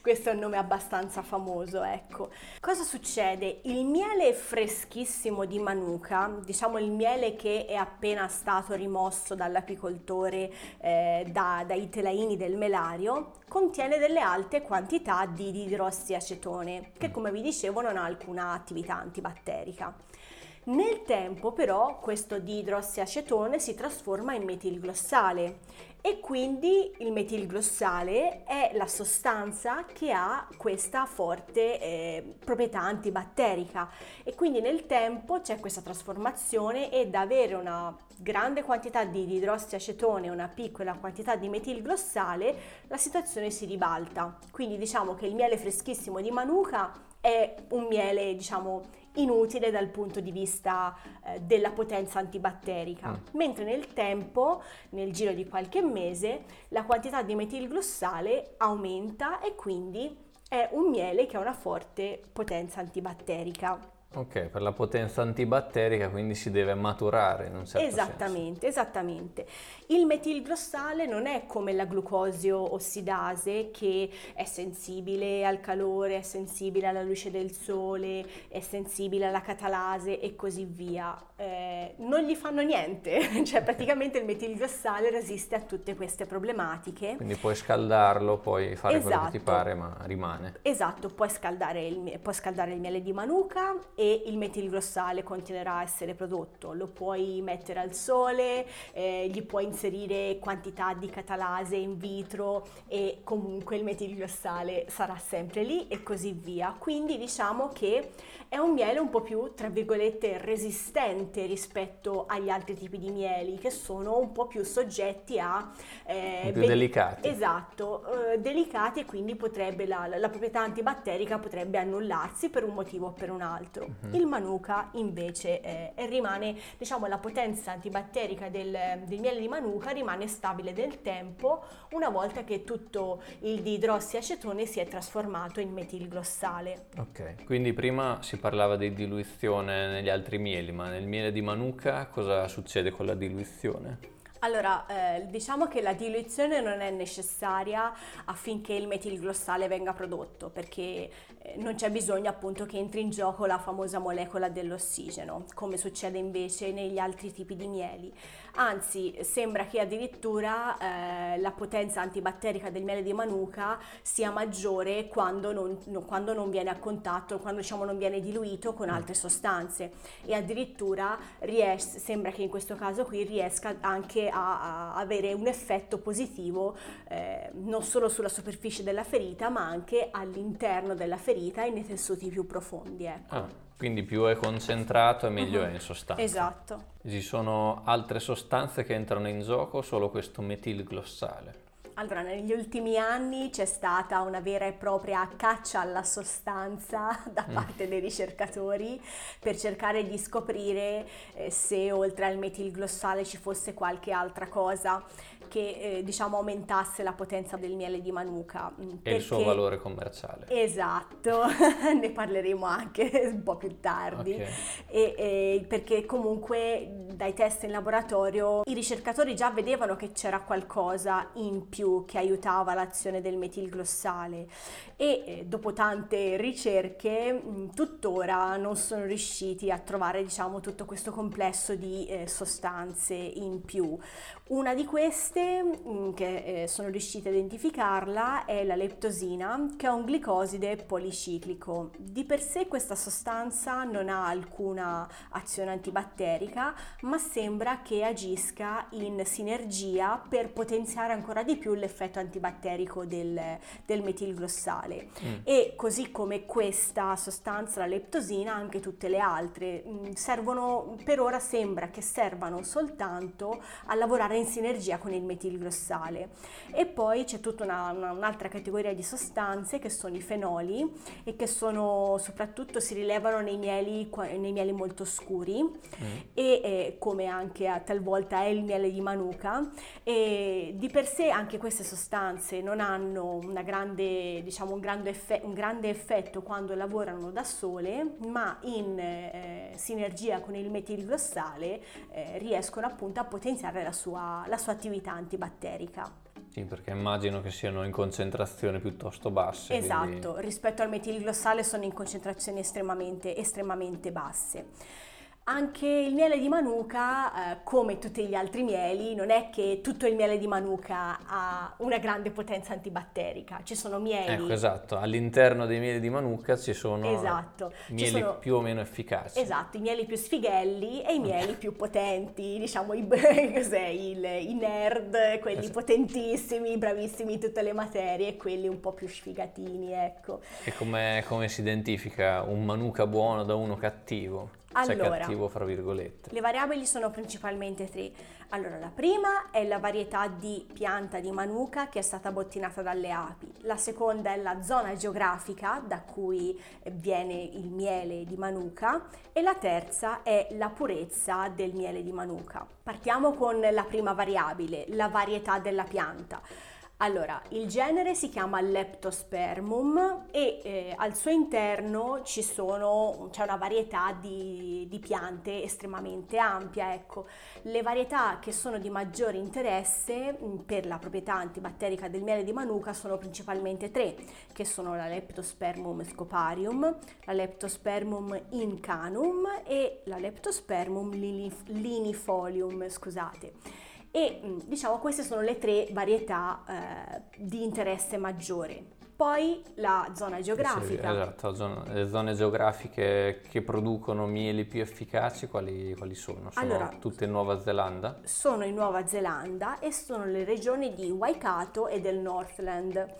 Questo è un nome abbastanza famoso, ecco. Cosa succede? Il miele freschissimo di Manuka, diciamo il miele che è appena stato rimosso dall'apicoltore eh, da, dai telaini del melario, contiene delle alte quantità di diidrossiacetone, che come vi dicevo non ha alcuna attività antibatterica. Nel tempo però questo diidrossiacetone si trasforma in metilglossale e quindi il metilglossale è la sostanza che ha questa forte eh, proprietà antibatterica, e quindi nel tempo c'è questa trasformazione, ed avere una grande quantità di diidrossiacetone e una piccola quantità di metilglossale la situazione si ribalta. Quindi diciamo che il miele freschissimo di Manuka è un miele, diciamo, inutile dal punto di vista eh, della potenza antibatterica, mm. mentre nel tempo, nel giro di qualche mese, la quantità di metilglossale aumenta e quindi è un miele che ha una forte potenza antibatterica. Ok, per la potenza antibatterica quindi si deve maturare in un certo esattamente, senso. Esattamente. Il metilglossale non è come la glucosio ossidase, che è sensibile al calore, è sensibile alla luce del sole, è sensibile alla catalase e così via. Eh, non gli fanno niente, cioè praticamente il metilglossale resiste a tutte queste problematiche. Quindi puoi scaldarlo, puoi fare esatto. quello che ti pare, ma rimane. Esatto, puoi scaldare il, puoi scaldare il miele di Manuka e il metilglossale continuerà a essere prodotto. Lo puoi mettere al sole, eh, gli puoi inserire quantità di catalase in vitro e comunque il metilglossale sarà sempre lì e così via. Quindi diciamo che è un miele un po' più, tra virgolette, resistente rispetto agli altri tipi di mieli, che sono un po' più soggetti a... Eh, più be- delicati. Esatto, eh, delicati, e quindi potrebbe la, la proprietà antibatterica potrebbe annullarsi per un motivo o per un altro. Uh-huh. Il Manuka invece eh, rimane, diciamo, la potenza antibatterica del, del miele di Manuka rimane stabile nel tempo, una volta che tutto il diidrossiacetone si è trasformato in metilglossale. Ok, quindi prima si parlava di diluizione negli altri mieli, ma nel miele di Manuka cosa succede con la diluizione? Allora, eh, diciamo che la diluizione non è necessaria affinché il metilglossale venga prodotto, perché eh, non c'è bisogno appunto che entri in gioco la famosa molecola dell'ossigeno, come succede invece negli altri tipi di mieli. Anzi, sembra che addirittura eh, la potenza antibatterica del miele di Manuka sia maggiore quando non, no, quando non viene a contatto, quando diciamo non viene diluito con altre sostanze, e addirittura ries- sembra che in questo caso qui riesca anche a, a avere un effetto positivo eh, non solo sulla superficie della ferita, ma anche all'interno della ferita e nei tessuti più profondi. Ecco. Ah, quindi più è concentrato e meglio uh-huh. è in sostanza. Esatto. Ci sono altre sostanze che entrano in gioco o solo questo metilglossale? Allora, negli ultimi anni c'è stata una vera e propria caccia alla sostanza da parte dei ricercatori per cercare di scoprire eh, se oltre al metilglossale ci fosse qualche altra cosa che eh, diciamo aumentasse la potenza del miele di Manuka. E perché... il suo valore commerciale. Esatto, ne parleremo anche un po' più tardi. Okay. E, e, perché comunque dai test in laboratorio i ricercatori già vedevano che c'era qualcosa in più che aiutava l'azione del metilglossale, e eh, dopo tante ricerche mh, tuttora non sono riusciti a trovare, diciamo, tutto questo complesso di eh, sostanze in più. Una di queste mh, che eh, sono riusciti a identificarla è la leptosina, che è un glicoside policiclico. Di per sé questa sostanza non ha alcuna azione antibatterica, ma sembra che agisca in sinergia per potenziare ancora di più l'effetto antibatterico del, del metilglossale mm. e così come questa sostanza, la leptosina, anche tutte le altre servono, per ora sembra che servano soltanto a lavorare in sinergia con il metilglossale. E poi c'è tutta una, una, un'altra categoria di sostanze che sono i fenoli, e che sono soprattutto, si rilevano nei mieli, nei mieli molto scuri mm. e eh, come anche a, talvolta è il miele di Manuka, e di per sé anche queste sostanze non hanno una grande, diciamo, un, grande effe- un grande effetto quando lavorano da sole, ma in eh, sinergia con il metilglossale eh, riescono appunto a potenziare la sua, la sua attività antibatterica. Sì, perché immagino che siano in concentrazione piuttosto basse. Esatto, quindi... rispetto al metilglossale sono in concentrazioni estremamente, estremamente basse. Anche il miele di Manuka, eh, come tutti gli altri mieli, non è che tutto il miele di Manuka ha una grande potenza antibatterica, ci sono mieli... Ecco, esatto, all'interno dei mieli di Manuka ci sono esatto. mieli ci sono... più o meno efficaci. Esatto, i mieli più sfighelli e i mieli più potenti, diciamo i, cos'è, il, i nerd, quelli esatto. potentissimi, bravissimi in tutte le materie, quelli un po' più sfigatini, ecco. E come si identifica un Manuka buono da uno cattivo? Allora, cioè cattivo, fra virgolette. Le variabili sono principalmente tre. Allora, la prima è la varietà di pianta di Manuka che è stata bottinata dalle api. La seconda è la zona geografica da cui viene il miele di Manuka. E la terza è la purezza del miele di Manuka. Partiamo con la prima variabile, la varietà della pianta. Allora, il genere si chiama Leptospermum e eh, al suo interno ci sono, c'è una varietà di, di piante estremamente ampia, ecco. Le varietà che sono di maggiore interesse per la proprietà antibatterica del miele di Manuka sono principalmente tre, che sono la Leptospermum scoparium, la Leptospermum incanum e la Leptospermum linif- linifolium, scusate. E diciamo queste sono le tre varietà eh, di interesse maggiore. Poi la zona geografica. Sì, esatto, zona, le zone geografiche che producono mieli più efficaci quali, quali sono? Sono allora, tutte in Nuova Zelanda? Sono in Nuova Zelanda e sono le regioni di Waikato e del Northland.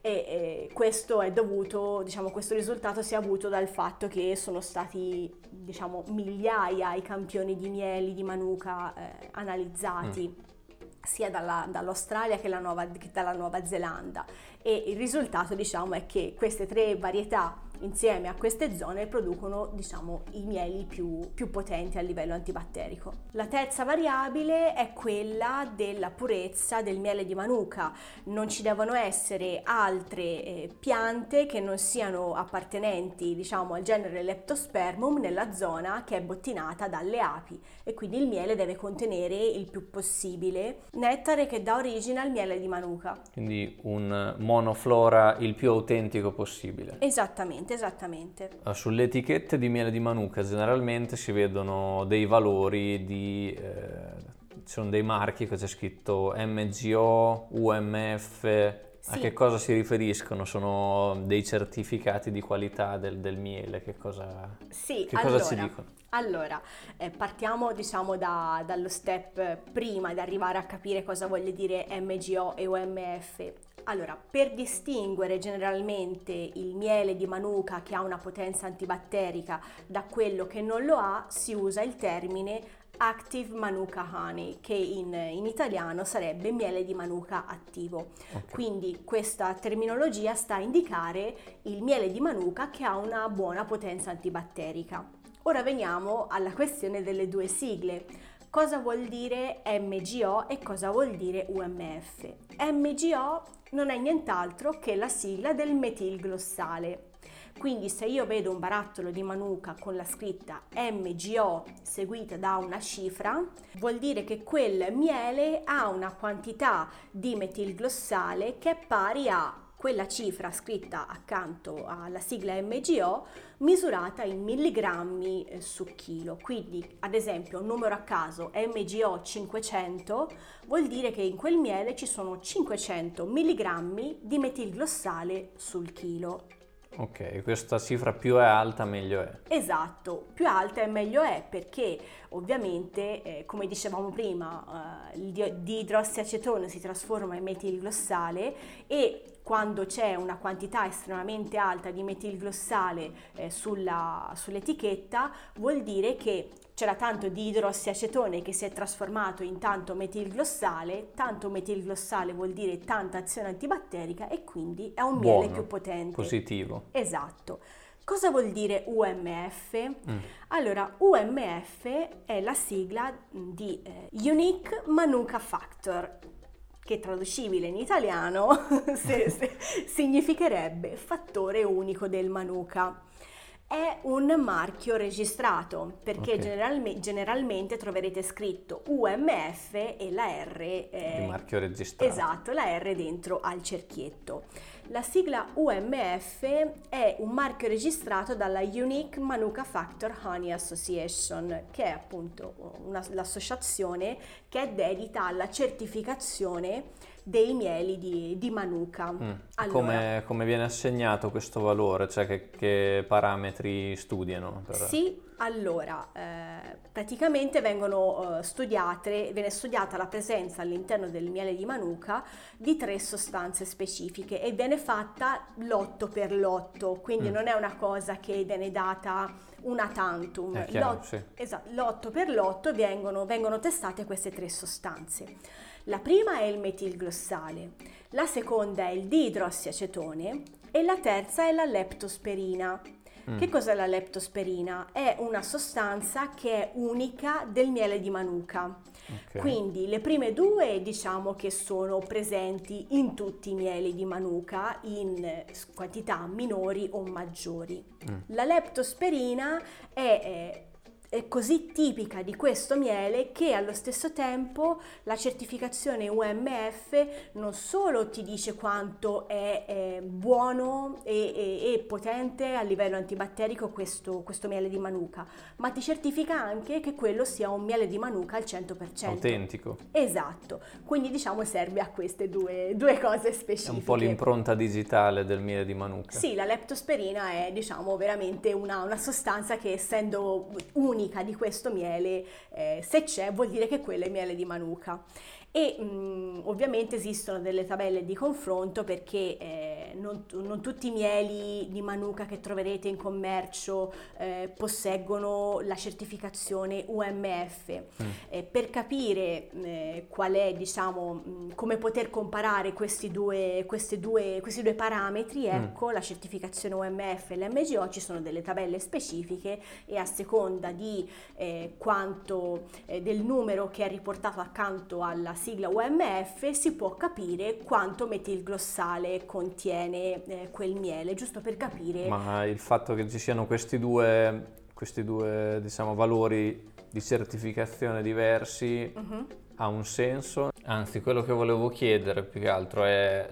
E eh, questo è dovuto, diciamo, questo risultato si è avuto dal fatto che sono stati, diciamo, migliaia i campioni di mieli di Manuka eh, analizzati mm. sia dalla, dall'Australia che, la nuova, che dalla Nuova Zelanda, e il risultato, diciamo, è che queste tre varietà insieme a queste zone producono, diciamo, i mieli più, più potenti a livello antibatterico. La terza variabile è quella della purezza del miele di Manuka. Non ci devono essere altre eh, piante che non siano appartenenti, diciamo, al genere Leptospermum nella zona che è bottinata dalle api, e quindi il miele deve contenere il più possibile nettare che dà origine al miele di Manuka. Quindi un monoflora il più autentico possibile. Esattamente. Esattamente. Sulle etichette di miele di Manuka generalmente si vedono dei valori di eh, ci sono dei marchi che c'è scritto M G O, U M F. Sì. A che cosa si riferiscono? Sono dei certificati di qualità del, del miele? Che cosa, sì, che allora, cosa ci dicono? Allora, eh, partiamo, diciamo, da, dallo step prima di arrivare a capire cosa voglia dire M G O e U M F. Allora, per distinguere generalmente il miele di Manuka che ha una potenza antibatterica da quello che non lo ha, si usa il termine Active Manuka Honey, che in, in italiano sarebbe miele di Manuka attivo. Okay. Quindi questa terminologia sta a indicare il miele di Manuka che ha una buona potenza antibatterica. Ora veniamo alla questione delle due sigle. Cosa vuol dire M G O e cosa vuol dire U M F? M G O non è nient'altro che la sigla del metilglossale. Quindi se io vedo un barattolo di Manuka con la scritta M G O seguita da una cifra, vuol dire che quel miele ha una quantità di metilglossale che è pari a quella cifra scritta accanto alla sigla M G O misurata in milligrammi su chilo. Quindi, ad esempio, un numero a caso M G O cinquecento vuol dire che in quel miele ci sono cinquecento milligrammi di metilglossale sul chilo. Ok, questa cifra più è alta meglio è. Esatto, più alta e meglio è, perché ovviamente, eh, come dicevamo prima, eh, il diidrossiacetone si trasforma in metilglossale, e quando c'è una quantità estremamente alta di metilglossale eh, sulla, sull'etichetta, vuol dire che c'era tanto diidrossiacetone che si è trasformato in tanto metilglossale, tanto metilglossale vuol dire tanta azione antibatterica, e quindi è un buono, miele più potente. Positivo. Esatto. Cosa vuol dire U M F? Mm. Allora, U M F è la sigla di eh, Unique Manuka Factor, che traducibile in italiano se, se, significherebbe fattore unico del Manuka. è un marchio registrato, perché okay. generalme, generalmente troverete scritto U M F e la R, eh, il marchio registrato. Esatto, la R dentro al cerchietto. La sigla U M F è un marchio registrato dalla Unique Manuka Factor Honey Association, che è appunto una, l'associazione che è dedita alla certificazione dei mieli di, di Manuka. Mm. Allora, come, come viene assegnato questo valore? Cioè che, che parametri studiano? Per... Sì, allora, eh, praticamente vengono eh, studiate, viene studiata la presenza all'interno del miele di Manuka di tre sostanze specifiche e viene fatta lotto per lotto, quindi mm. non è una cosa che viene data una tantum. È chiaro, lotto, sì. Esatto, lotto per lotto vengono, vengono testate queste tre sostanze. La prima è il metilgliossale, la seconda è il diidrossiacetone e la terza è la leptosperina. Mm. Che cos'è la leptosperina? È una sostanza che è unica del miele di Manuka. Okay. Quindi le prime due diciamo che sono presenti in tutti i mieli di Manuka in quantità minori o maggiori. Mm. La leptosperina è... è è così tipica di questo miele che allo stesso tempo la certificazione U M F non solo ti dice quanto è, è buono e, e, e potente a livello antibatterico questo, questo miele di Manuka, ma ti certifica anche che quello sia un miele di Manuka al cento per cento. Autentico. Esatto, quindi diciamo serve a queste due, due cose specifiche. È un po' l'impronta digitale del miele di Manuka. Sì, la leptosperina è diciamo veramente una, una sostanza che essendo unica di questo miele, eh, se c'è vuol dire che quello è miele di Manuka e mh, ovviamente esistono delle tabelle di confronto perché eh, non, non tutti i mieli di Manuka che troverete in commercio eh, posseggono la certificazione U M F. Mm. Eh, per capire eh, qual è diciamo mh, come poter comparare questi due, questi due, questi due parametri, ecco mm. la certificazione U M F e l'M G O ci sono delle tabelle specifiche e a seconda di eh, quanto eh, del numero che è riportato accanto alla sigla U M F si può capire quanto metilgliossale contiene eh, quel miele, giusto per capire. Ma il fatto che ci siano questi due, questi due diciamo valori di certificazione diversi uh-huh. ha un senso. Anzi, quello che volevo chiedere più che altro è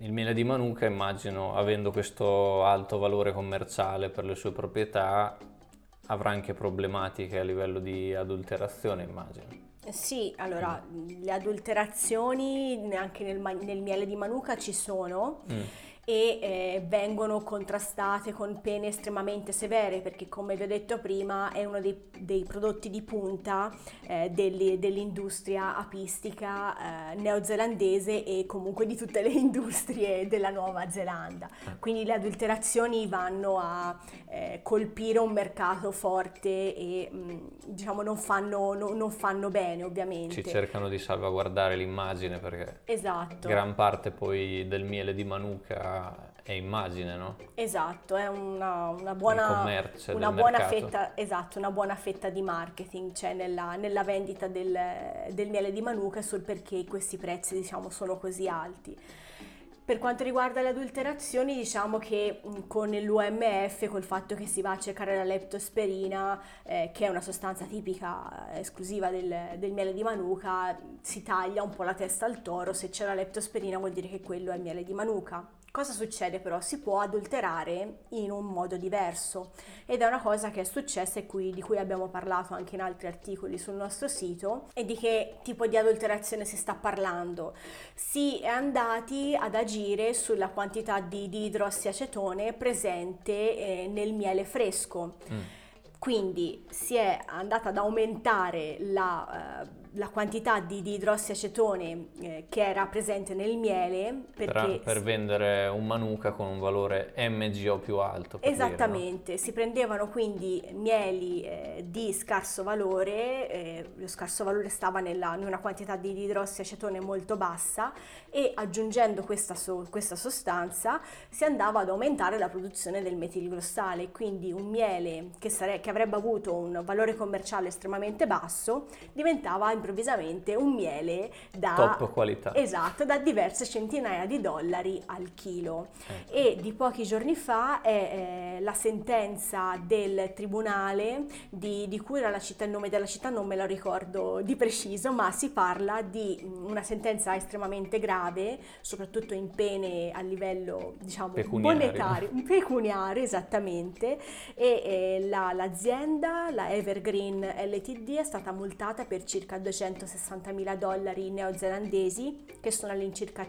il miele di Manuka, immagino, avendo questo alto valore commerciale per le sue proprietà, avrà anche problematiche a livello di adulterazione, immagino. Sì, allora mm. le adulterazioni anche nel, nel miele di Manuka ci sono mm. e eh, vengono contrastate con pene estremamente severe perché, come vi ho detto prima, è uno dei, dei prodotti di punta eh, delle, dell'industria apistica eh, neozelandese e comunque di tutte le industrie della Nuova Zelanda. Quindi le adulterazioni vanno a eh, colpire un mercato forte e mh, diciamo non fanno, no, non fanno bene. Ovviamente. Ci cercano di salvaguardare l'immagine perché esatto. gran parte poi del miele di Manuka è immagine, no? Esatto, è una, una buona, una buona fetta, esatto, una buona fetta di marketing c'è cioè nella, nella vendita del, del miele di Manuka sul perché questi prezzi diciamo sono così alti. Per quanto riguarda le adulterazioni, diciamo che con l'U M F, col fatto che si va a cercare la leptosperina, eh, che è una sostanza tipica esclusiva del, del miele di Manuka, si taglia un po' la testa al toro. Se c'è la leptosperina vuol dire che quello è miele di Manuka. Cosa succede però? Si può adulterare in un modo diverso ed è una cosa che è successa e cui, di cui abbiamo parlato anche in altri articoli sul nostro sito. E di che tipo di adulterazione si sta parlando? Si è andati ad agire sulla quantità di diidrossiacetone presente eh, nel miele fresco. Mm. Quindi si è andata ad aumentare la, uh, la quantità di diidrossiacetone eh, che era presente nel miele perché per, per vendere un Manuka con un valore M G O più alto. Esattamente, dire, no? Si prendevano quindi mieli eh, di scarso valore, eh, lo scarso valore stava nella, in una quantità di diidrossiacetone molto bassa e aggiungendo questa, so, questa sostanza si andava ad aumentare la produzione del metilgliossale, quindi un miele che sarebbe che avrebbe avuto un valore commerciale estremamente basso diventava improvvisamente un miele da top qualità, esatto, da diverse centinaia di dollari al chilo. Eh. E di pochi giorni fa è eh, la sentenza del tribunale di, di cui era la città, il nome della città non me lo ricordo di preciso, ma si parla di una sentenza estremamente grave, soprattutto in pene a livello, diciamo, pecuniario. monetario, pecuniario esattamente, e eh, la, l'azienda, la Evergreen Ltd, è stata multata per circa duecentosessantamila dollari neozelandesi, che sono all'incirca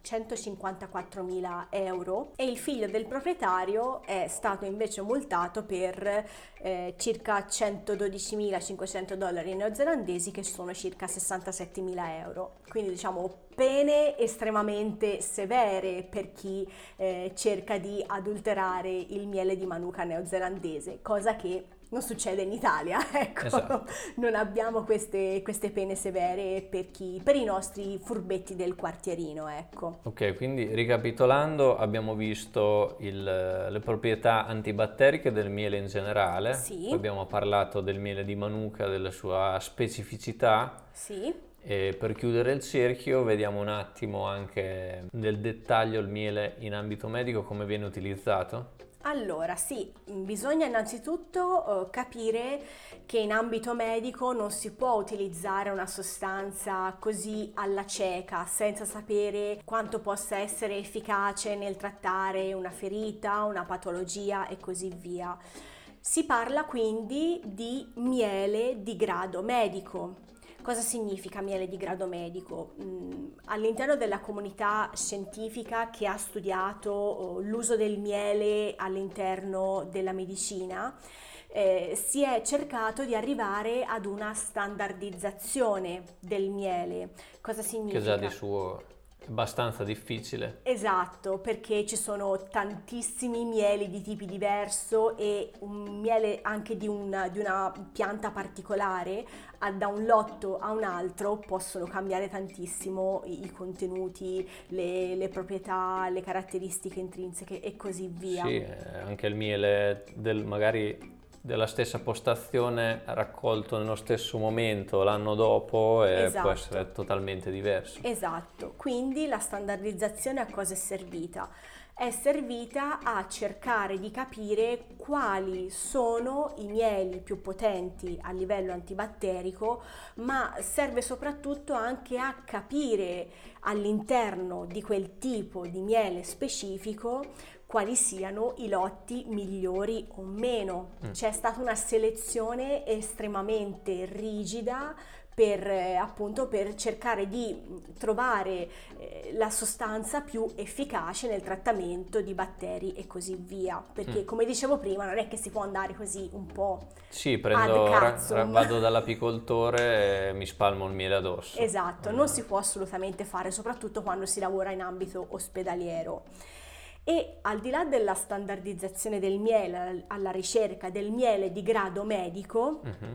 centocinquantaquattromila euro, e il figlio del proprietario è stato invece multato per eh, circa centododicimilacinquecento dollari neozelandesi, che sono circa sessantasettemila euro. Quindi, diciamo, pene estremamente severe per chi eh, cerca di adulterare il miele di Manuka neozelandese, cosa che non succede in Italia, ecco, esatto. Non abbiamo queste, queste pene severe per chi, per i nostri furbetti del quartierino, ecco. Ok, quindi ricapitolando, abbiamo visto il, le proprietà antibatteriche del miele in generale, sì. Abbiamo parlato del miele di Manuka, della sua specificità, sì. E per chiudere il cerchio vediamo un attimo anche nel dettaglio il miele in ambito medico come viene utilizzato. Allora, sì, bisogna innanzitutto eh, capire che in ambito medico non si può utilizzare una sostanza così alla cieca, senza sapere quanto possa essere efficace nel trattare una ferita, una patologia e così via. Si parla quindi di miele di grado medico. Cosa significa miele di grado medico? All'interno della comunità scientifica che ha studiato l'uso del miele all'interno della medicina, eh, si è cercato di arrivare ad una standardizzazione del miele. Cosa significa? Che già di suo è abbastanza difficile. Esatto, perché ci sono tantissimi mieli di tipi diverso e un miele anche di una, di una pianta particolare. Da un lotto a un altro possono cambiare tantissimo i contenuti, le, le proprietà, le caratteristiche intrinseche e così via. Sì, anche il miele del, magari della stessa postazione raccolto nello stesso momento l'anno dopo eh, esatto. Può essere totalmente diverso. Esatto, quindi la standardizzazione a cosa è servita? È servita a cercare di capire quali sono i mieli più potenti a livello antibatterico, ma serve soprattutto anche a capire all'interno di quel tipo di miele specifico quali siano i lotti migliori o meno. Mm. C'è stata una selezione estremamente rigida per eh, appunto per cercare di trovare eh, la sostanza più efficace nel trattamento di batteri e così via, perché mm. come dicevo prima non è che si può andare così un po' sì, prendo, ad cazzo. Ra- vado dall'apicoltore e mi spalmo il miele addosso. Esatto, mm. non si può assolutamente fare, soprattutto quando si lavora in ambito ospedaliero. E al di là della standardizzazione del miele, alla ricerca del miele di grado medico, mm-hmm.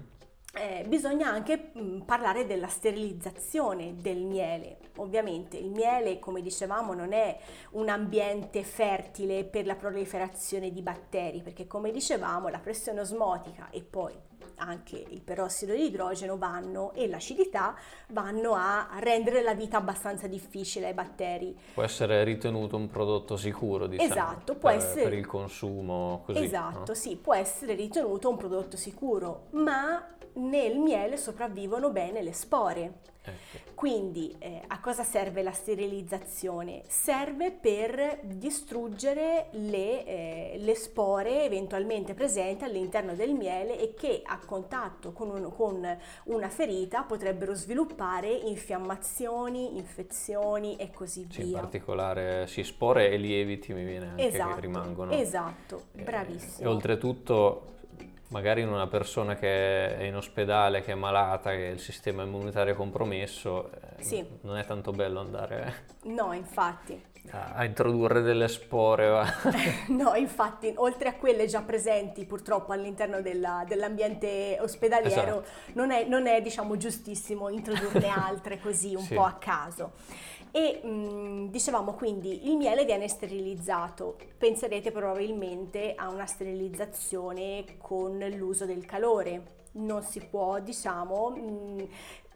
Eh, bisogna anche mh, parlare della sterilizzazione del miele. Ovviamente il miele, come dicevamo, non è un ambiente fertile per la proliferazione di batteri, perché come dicevamo la pressione osmotica e poi anche il perossido di idrogeno vanno e l'acidità vanno a rendere la vita abbastanza difficile ai batteri. Può essere ritenuto un prodotto sicuro, diciamo, esatto, può per, essere... per il consumo così, esatto, no? Sì, può essere ritenuto un prodotto sicuro, ma nel miele sopravvivono bene le spore. Okay. Quindi eh, a cosa serve la sterilizzazione? Serve per distruggere le, eh, le spore eventualmente presenti all'interno del miele e che a contatto con, un, con una ferita potrebbero sviluppare infiammazioni, infezioni e così sì, via. In particolare sì, spore e lieviti mi viene anche esatto, che rimangono. Esatto, bravissimo. E, e oltretutto magari in una persona che è in ospedale, che è malata, che il sistema immunitario è compromesso, sì. Non è tanto bello andare no, infatti. A, a introdurre delle spore. Va. No, infatti, oltre a quelle già presenti purtroppo all'interno della, dell'ambiente ospedaliero, esatto. non è, non è diciamo, giustissimo introdurne altre così un sì. po' a caso. E mh, dicevamo quindi il miele viene sterilizzato, penserete probabilmente a una sterilizzazione con l'uso del calore. Non si può, diciamo, mh,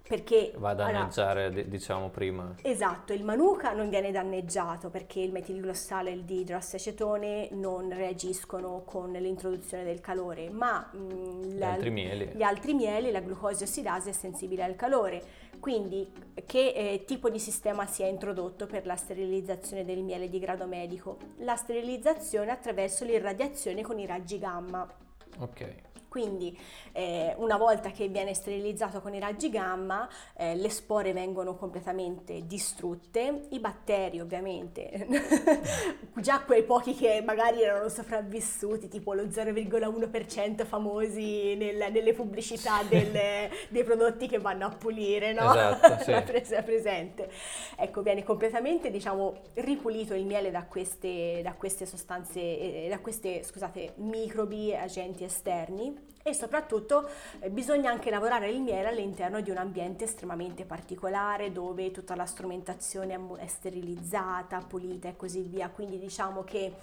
perché va a danneggiare, allora, diciamo prima. Esatto, il Manuka non viene danneggiato perché il metilglossale e il diidroassacetone non reagiscono con l'introduzione del calore, ma mh, gli, la, altri mieli. gli altri mieli, la glucosio ossidasi è sensibile al calore. Quindi che eh, tipo di sistema si è introdotto per la sterilizzazione del miele di grado medico? La sterilizzazione attraverso l'irradiazione con i raggi gamma. Ok. Quindi eh, una volta che viene sterilizzato con i raggi gamma, eh, le spore vengono completamente distrutte, i batteri ovviamente, già quei pochi che magari erano sopravvissuti, tipo lo zero virgola uno per cento famosi nel, nelle pubblicità del, dei prodotti che vanno a pulire, no? Esatto, sì. La presa presente. Ecco, viene completamente, diciamo, ripulito il miele da queste, da queste sostanze, eh, da queste, scusate, microbi, agenti esterni. E soprattutto eh, bisogna anche lavorare il miele all'interno di un ambiente estremamente particolare dove tutta la strumentazione è sterilizzata, pulita e così via. Quindi diciamo che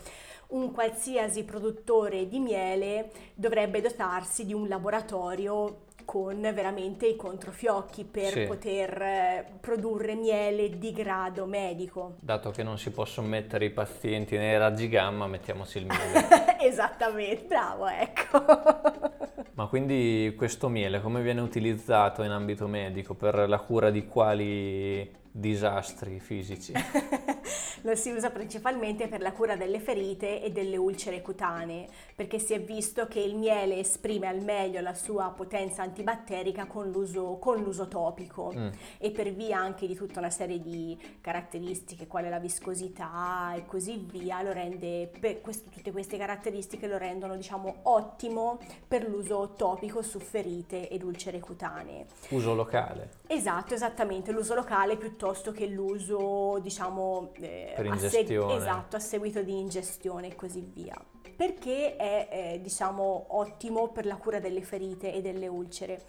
un qualsiasi produttore di miele dovrebbe dotarsi di un laboratorio con veramente i controfiocchi per sì. poter eh, produrre miele di grado medico. Dato che non si possono mettere i pazienti nei raggi gamma, mettiamoci il miele. Esattamente, bravo, ecco. Ma quindi questo miele come viene utilizzato in ambito medico? Per la cura di quali disastri fisici? Lo si usa principalmente per la cura delle ferite e delle ulcere cutanee, perché si è visto che il miele esprime al meglio la sua potenza antibatterica con l'uso, con l'uso topico mm. e per via anche di tutta una serie di caratteristiche quale la viscosità e così via, lo rende, per questo, tutte queste caratteristiche lo rendono, diciamo, ottimo per l'uso topico su ferite ed ulcere cutanee. Uso locale. Esatto, esattamente, l'uso locale piuttosto che l'uso, diciamo, eh, per ingestione. A seg- esatto, a seguito di ingestione e così via. Perché è, eh, diciamo, ottimo per la cura delle ferite e delle ulcere?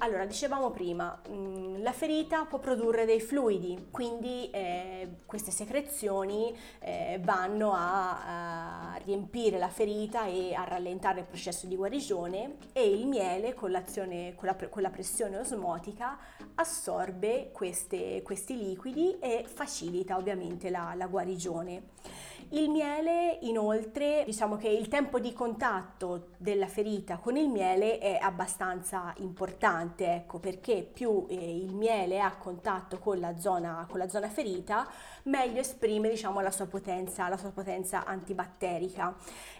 Allora, dicevamo prima, mh, la ferita può produrre dei fluidi, quindi eh, queste secrezioni eh, vanno a, a riempire la ferita e a rallentare il processo di guarigione, e il miele con l'azione, con la, con la pressione osmotica assorbe queste, questi liquidi e facilita ovviamente la, la guarigione. Il miele, inoltre, diciamo che il tempo di contatto della ferita con il miele è abbastanza importante, ecco, perché più eh, il miele ha contatto con la zona, con la zona ferita, meglio esprime, diciamo, la sua potenza, la sua potenza antibatterica.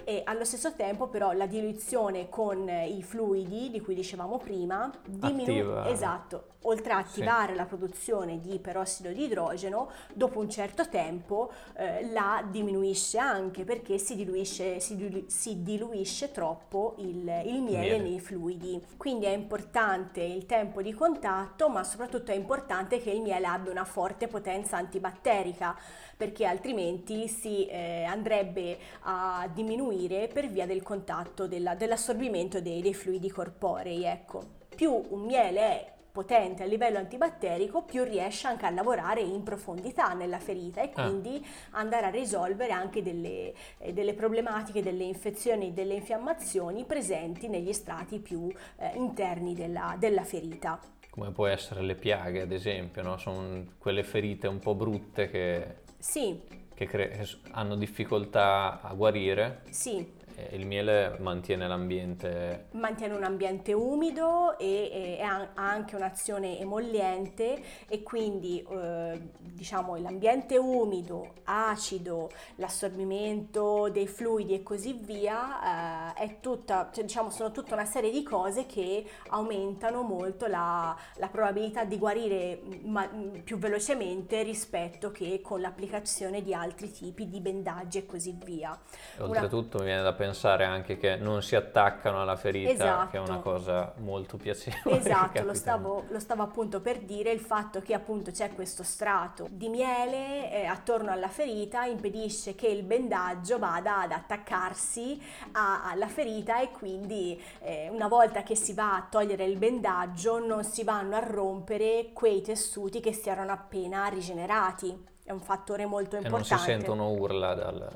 E allo stesso tempo, però, la diluizione con i fluidi di cui dicevamo prima diminu- esatto, oltre a attivare sì. la produzione di perossido di idrogeno, dopo un certo tempo eh, la diminuisce. Diminuisce anche perché si diluisce, si dilu- si diluisce troppo il, il miele, miele nei fluidi. Quindi è importante il tempo di contatto, ma soprattutto è importante che il miele abbia una forte potenza antibatterica, perché altrimenti si eh, andrebbe a diminuire per via del contatto, della, dell'assorbimento dei, dei fluidi corporei. Ecco, più un miele è potente a livello antibatterico, più riesce anche a lavorare in profondità nella ferita e quindi ah. andare a risolvere anche delle, eh, delle problematiche, delle infezioni, delle infiammazioni presenti negli strati più eh, interni della, della ferita. Come può essere le piaghe, ad esempio, no? Sono quelle ferite un po' brutte che, sì. che cre- hanno difficoltà a guarire. Sì. Il miele mantiene l'ambiente... Mantiene un ambiente umido e, e ha anche un'azione emolliente, e quindi eh, diciamo l'ambiente umido, acido, l'assorbimento dei fluidi e così via, eh, è tutta, cioè, diciamo, sono tutta una serie di cose che aumentano molto la, la probabilità di guarire ma, più velocemente rispetto che con l'applicazione di altri tipi di bendaggi e così via. E oltretutto una... mi viene da pensare pensare anche che non si attaccano alla ferita, esatto. che è una cosa molto piacevole. Esatto, lo stavo, lo stavo appunto per dire, il fatto che appunto c'è questo strato di miele eh, attorno alla ferita impedisce che il bendaggio vada ad attaccarsi a, alla ferita, e quindi eh, una volta che si va a togliere il bendaggio non si vanno a rompere quei tessuti che si erano appena rigenerati. è un fattore molto importante. E non si sentono urla dal,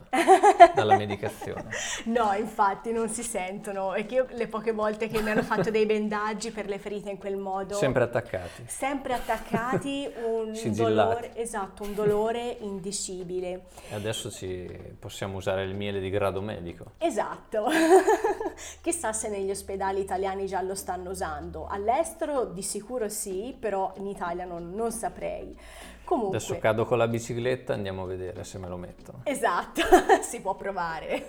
dalla medicazione. No, infatti non si sentono. E che io le poche volte che mi hanno fatto dei bandaggi per le ferite in quel modo... Sempre attaccati. Sempre attaccati, un dolore, esatto, un dolore indicibile. E adesso ci possiamo usare il miele di grado medico. Esatto. Chissà se negli ospedali italiani già lo stanno usando. All'estero di sicuro sì, però in Italia non, non saprei. Comunque. Adesso cado con la bicicletta, andiamo a vedere se me lo mettono. Esatto, si può provare.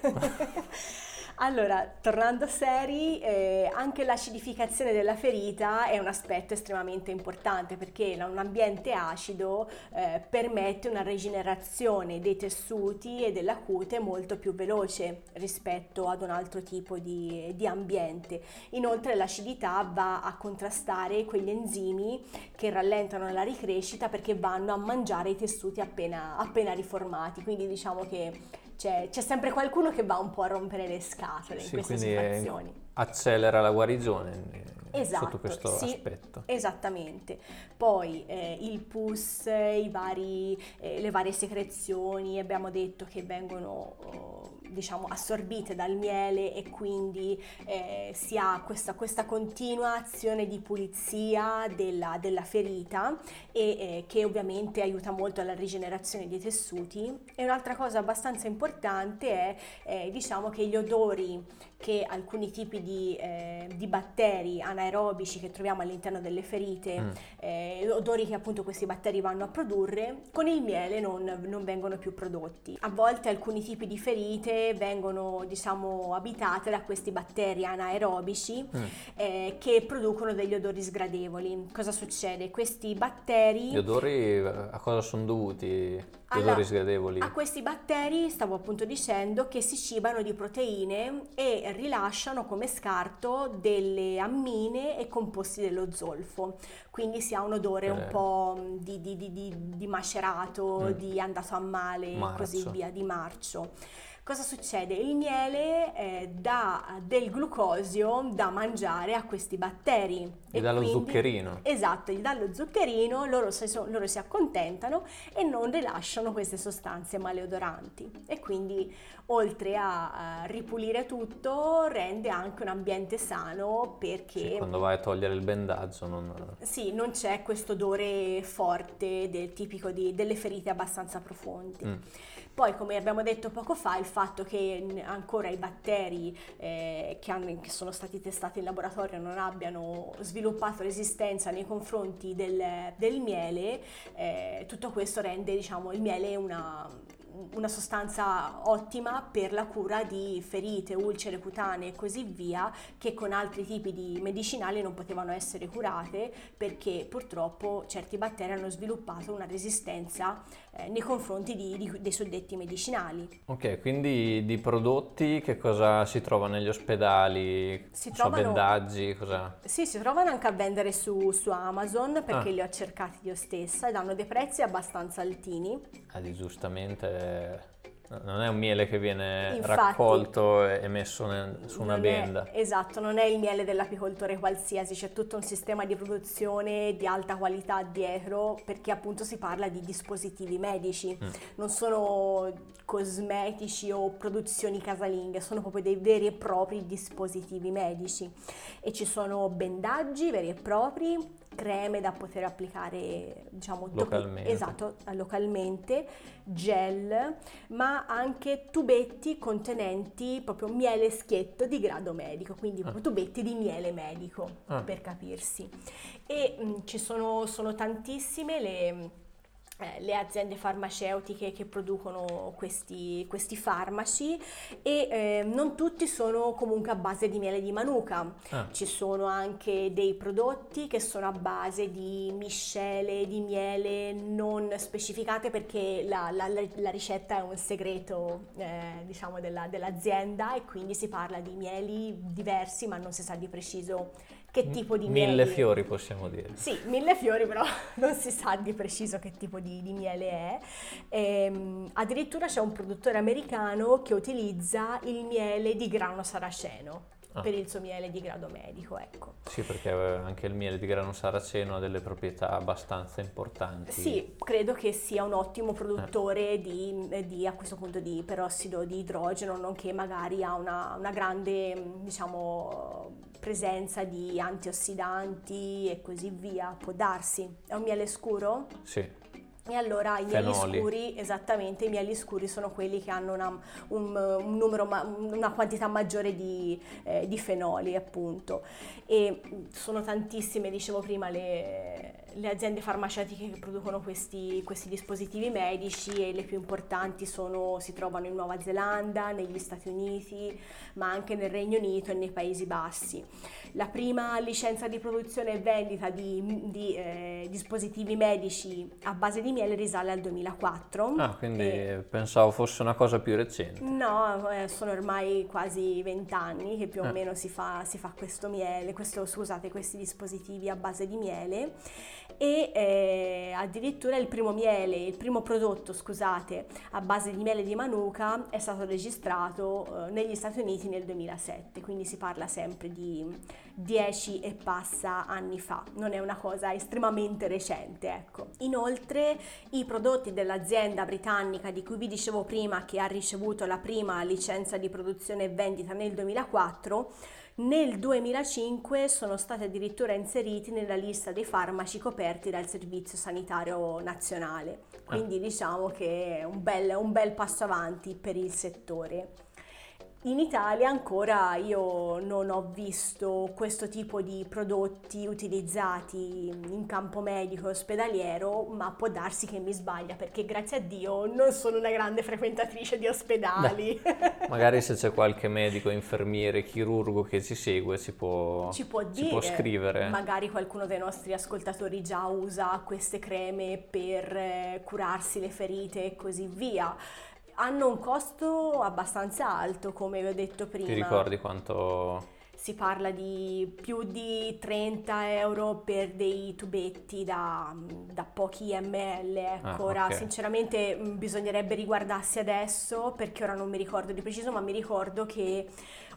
Allora, tornando seri, eh, anche l'acidificazione della ferita è un aspetto estremamente importante, perché un ambiente acido eh, permette una rigenerazione dei tessuti e della cute molto più veloce rispetto ad un altro tipo di, di ambiente. Inoltre l'acidità va a contrastare quegli enzimi che rallentano la ricrescita, perché vanno a mangiare i tessuti appena, appena riformati, quindi diciamo che C'è, c'è sempre qualcuno che va un po' a rompere le scatole in sì, queste situazioni. È, accelera la guarigione, esatto, sotto questo sì, aspetto. Esattamente. Poi eh, il pus, i vari, eh, le varie secrezioni, abbiamo detto che vengono oh, diciamo assorbite dal miele, e quindi eh, si ha questa, questa continua azione di pulizia della, della ferita, e eh, che ovviamente aiuta molto alla rigenerazione dei tessuti. E un'altra cosa abbastanza importante è eh, diciamo che gli odori che alcuni tipi di, eh, di batteri anaerobici che troviamo all'interno delle ferite, mm. eh, odori che appunto questi batteri vanno a produrre, con il miele non, non vengono più prodotti. A volte alcuni tipi di ferite vengono diciamo abitate da questi batteri anaerobici mm. eh, che producono degli odori sgradevoli. Cosa succede? Questi batteri... Gli odori a cosa sono dovuti? Allora, sgradevoli. A questi batteri, stavo appunto dicendo, che si cibano di proteine e rilasciano come scarto delle ammine e composti dello zolfo, quindi si ha un odore eh. un po' di, di, di, di, di macerato, mm. di andato a male, marcio. Così via, di marcio. Cosa succede? Il miele eh, dà del glucosio da mangiare a questi batteri. Gli dà lo zuccherino. Esatto, gli dà lo zuccherino, loro si, loro si accontentano e non rilasciano queste sostanze maleodoranti. E quindi, oltre a uh, ripulire tutto, rende anche un ambiente sano, perché... Sì, quando vai a togliere il bendaggio non... Sì, non c'è questo odore forte del, tipico di, delle ferite abbastanza profonde. Mm. Poi, come abbiamo detto poco fa, il fatto che ancora i batteri eh, che, hanno, che sono stati testati in laboratorio non abbiano sviluppato resistenza nei confronti del, del miele, eh, tutto questo rende diciamo il miele una, una sostanza ottima per la cura di ferite, ulcere cutanee e così via, che con altri tipi di medicinali non potevano essere curate, perché purtroppo certi batteri hanno sviluppato una resistenza nei confronti di, di, dei suddetti medicinali. Ok, quindi di prodotti che cosa si trova negli ospedali? Si trovano bandaggi, cosa? Sì, si trovano anche a vendere su, su Amazon, perché ah. li ho cercati io stessa, ed hanno dei prezzi abbastanza altini. Ah, di giustamente... Non è un miele che viene Infatti, raccolto e messo nel, su una benda. È, esatto, non è il miele dell'apicoltore qualsiasi, c'è tutto un sistema di produzione di alta qualità dietro, perché appunto si parla di dispositivi medici, mm. non sono cosmetici o produzioni casalinghe, sono proprio dei veri e propri dispositivi medici. E ci sono bendaggi veri e propri, creme da poter applicare diciamo localmente, dopo, esatto, localmente, gel, ma anche tubetti contenenti proprio miele schietto di grado medico, quindi proprio ah. tubetti di miele medico ah. per capirsi. E mh, ci sono, sono tantissime le Eh, le aziende farmaceutiche che producono questi, questi farmaci, e eh, non tutti sono comunque a base di miele di Manuka. Ah. Ci sono anche dei prodotti che sono a base di miscele di miele non specificate, perché la, la, la ricetta è un segreto eh, diciamo della, dell'azienda, e quindi si parla di mieli diversi, ma non si sa di preciso che tipo di miele. Mille fiori possiamo dire. Sì, mille fiori, però non si sa di preciso che tipo di, di miele è. Ehm, addirittura c'è un produttore americano che utilizza il miele di grano saraceno. ah. per il suo miele di grado medico, ecco. Sì, perché anche il miele di grano saraceno ha delle proprietà abbastanza importanti. Sì, credo che sia un ottimo produttore eh. di, di, a questo punto, di perossido di idrogeno, nonché magari ha una, una grande, diciamo, presenza di antiossidanti e così via, può darsi. È un miele scuro? Sì. E allora i mieli Fenoli. scuri, esattamente, i mieli scuri sono quelli che hanno una, un, un numero, una quantità maggiore di, eh, di fenoli, appunto. E sono tantissime, dicevo prima, le, le aziende farmaceutiche che producono questi, questi dispositivi medici, e le più importanti sono, si trovano in Nuova Zelanda, negli Stati Uniti, ma anche nel Regno Unito e nei Paesi Bassi. La prima licenza di produzione e vendita di, di eh, dispositivi medici a base di miele risale al duemilaquattro. Ah, quindi e... pensavo fosse una cosa più recente. No, eh, sono ormai quasi vent'anni che più o eh. meno si fa, si fa questo miele, questo, scusate, questi dispositivi a base di miele, e eh, addirittura il primo miele, il primo prodotto, scusate, a base di miele di Manuka è stato registrato eh, negli Stati Uniti nel duemilasette, quindi si parla sempre di dieci e passa anni fa, non è una cosa estremamente recente, ecco. Inoltre i prodotti dell'azienda britannica di cui vi dicevo prima, che ha ricevuto la prima licenza di produzione e vendita nel duemilaquattro, nel duemilacinque sono stati addirittura inseriti nella lista dei farmaci coperti dal Servizio Sanitario Nazionale, quindi eh. diciamo che è un bel, un bel passo avanti per il settore. In Italia ancora io non ho visto questo tipo di prodotti utilizzati in campo medico e ospedaliero, ma può darsi che mi sbaglia, perché grazie a Dio non sono una grande frequentatrice di ospedali. Beh, magari se c'è qualche medico, infermiere, chirurgo che ci segue ci può, ci può, dire. Ci può scrivere. Magari qualcuno dei nostri ascoltatori già usa queste creme per curarsi le ferite e così via. Hanno un costo abbastanza alto, come vi ho detto prima. Ti ricordi quanto? Si parla di più di trenta euro per dei tubetti da, da pochi ml, ecco. Ah, ora okay. Sinceramente bisognerebbe riguardarsi adesso, perché ora non mi ricordo di preciso, ma mi ricordo che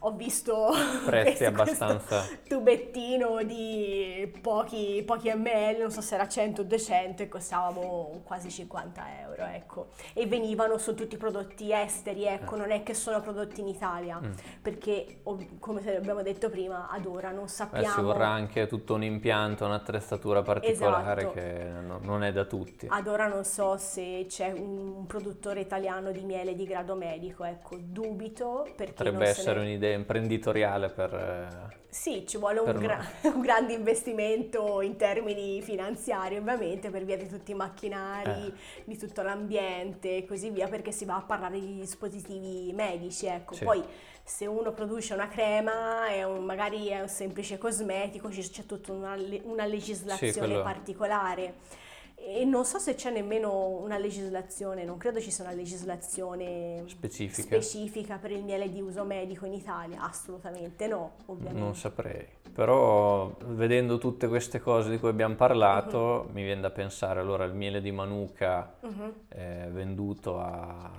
ho visto prezzi abbastanza tubettino di pochi, pochi ml, non so se era cento o duecento, e costavano quasi cinquanta euro, ecco. E venivano su tutti i prodotti esteri, ecco, non è che sono prodotti in Italia, mm. perché come abbiamo detto prima, ad ora non sappiamo. Beh, ci vorrà anche tutto un impianto, un'attrezzatura particolare, esatto. che no, non è da tutti. Ad ora non so se c'è un produttore italiano di miele di grado medico, ecco, dubito, perché potrebbe non essere ne... un'idea imprenditoriale per... Sì, ci vuole un, gra- un grande investimento in termini finanziari, ovviamente, per via di tutti i macchinari, eh. di tutto l'ambiente e così via, perché si va a parlare di dispositivi medici, ecco. Sì. Poi se uno produce una crema, è un, magari è un semplice cosmetico, c- c'è tutta una, le- una legislazione sì, quello... particolare. E non so se c'è nemmeno una legislazione, non credo ci sia una legislazione specifica. specifica per il miele di uso medico in Italia, assolutamente no, ovviamente. Non saprei, però vedendo tutte queste cose di cui abbiamo parlato uh-huh. mi viene da pensare, allora, il miele di Manuka uh-huh. eh, venduto a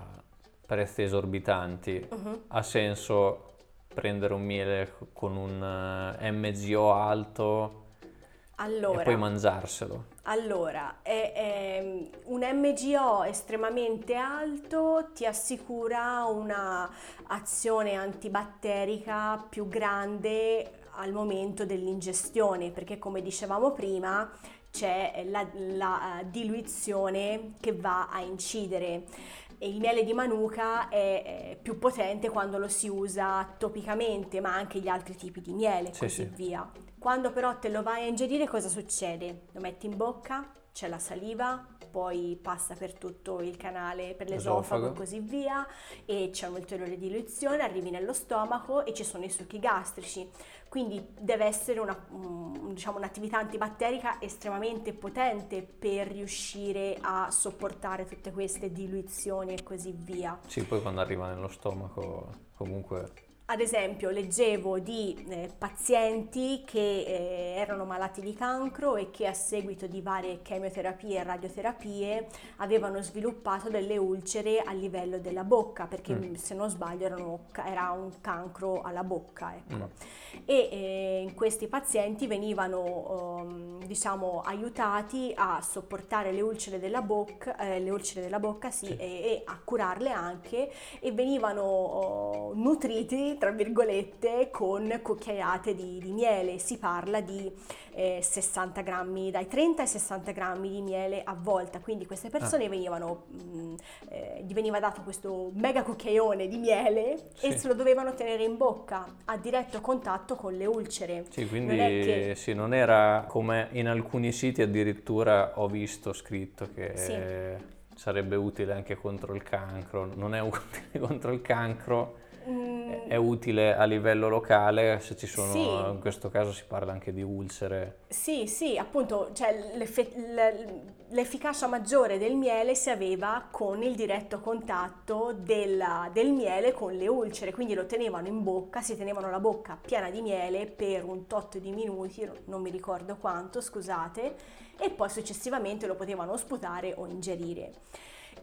prezzi esorbitanti, uh-huh. ha senso prendere un miele con un M G O alto? Allora, e poi mangiarselo. Allora, è, è un M G O estremamente alto ti assicura una azione antibatterica più grande al momento dell'ingestione, perché come dicevamo prima c'è la, la diluizione che va a incidere. E il miele di Manuka è più potente quando lo si usa topicamente, ma anche gli altri tipi di miele, sì, così sì. via. Quando però te lo vai a ingerire, cosa succede? Lo metti in bocca, c'è la saliva, poi passa per tutto il canale, per l'esofago e così via, e c'è un'ulteriore diluizione, arrivi nello stomaco e ci sono i succhi gastrici. Quindi deve essere una, diciamo, un'attività antibatterica estremamente potente per riuscire a sopportare tutte queste diluizioni e così via. Sì, poi quando arriva nello stomaco comunque Ad esempio leggevo di eh, pazienti che eh, erano malati di cancro e che a seguito di varie chemioterapie e radioterapie avevano sviluppato delle ulcere a livello della bocca, perché mm. se non sbaglio erano, era un cancro alla bocca, ecco. mm. e eh, questi pazienti venivano um, diciamo aiutati a sopportare le ulcere della bocca, eh, le ulcere della bocca sì, sì. E, e a curarle anche, e venivano oh, nutriti tra virgolette con cucchiaiate di, di miele. Si parla di eh, sessanta grammi, dai trenta ai sessanta grammi di miele a volta, quindi queste persone ah. venivano mh, eh, gli veniva dato questo mega cucchiaione di miele sì. e se lo dovevano tenere in bocca a diretto contatto con le ulcere. Sì, quindi non, è che... sì, non era come in alcuni siti, addirittura ho visto scritto che sì. sarebbe utile anche contro il cancro. Non è utile contro il cancro, è utile a livello locale se ci sono, sì. in questo caso si parla anche di ulcere. Sì, sì, appunto, cioè l'efficacia maggiore del miele si aveva con il diretto contatto della, del miele con le ulcere, quindi lo tenevano in bocca, si tenevano la bocca piena di miele per un tot di minuti, non mi ricordo quanto, scusate, e poi successivamente lo potevano sputare o ingerire.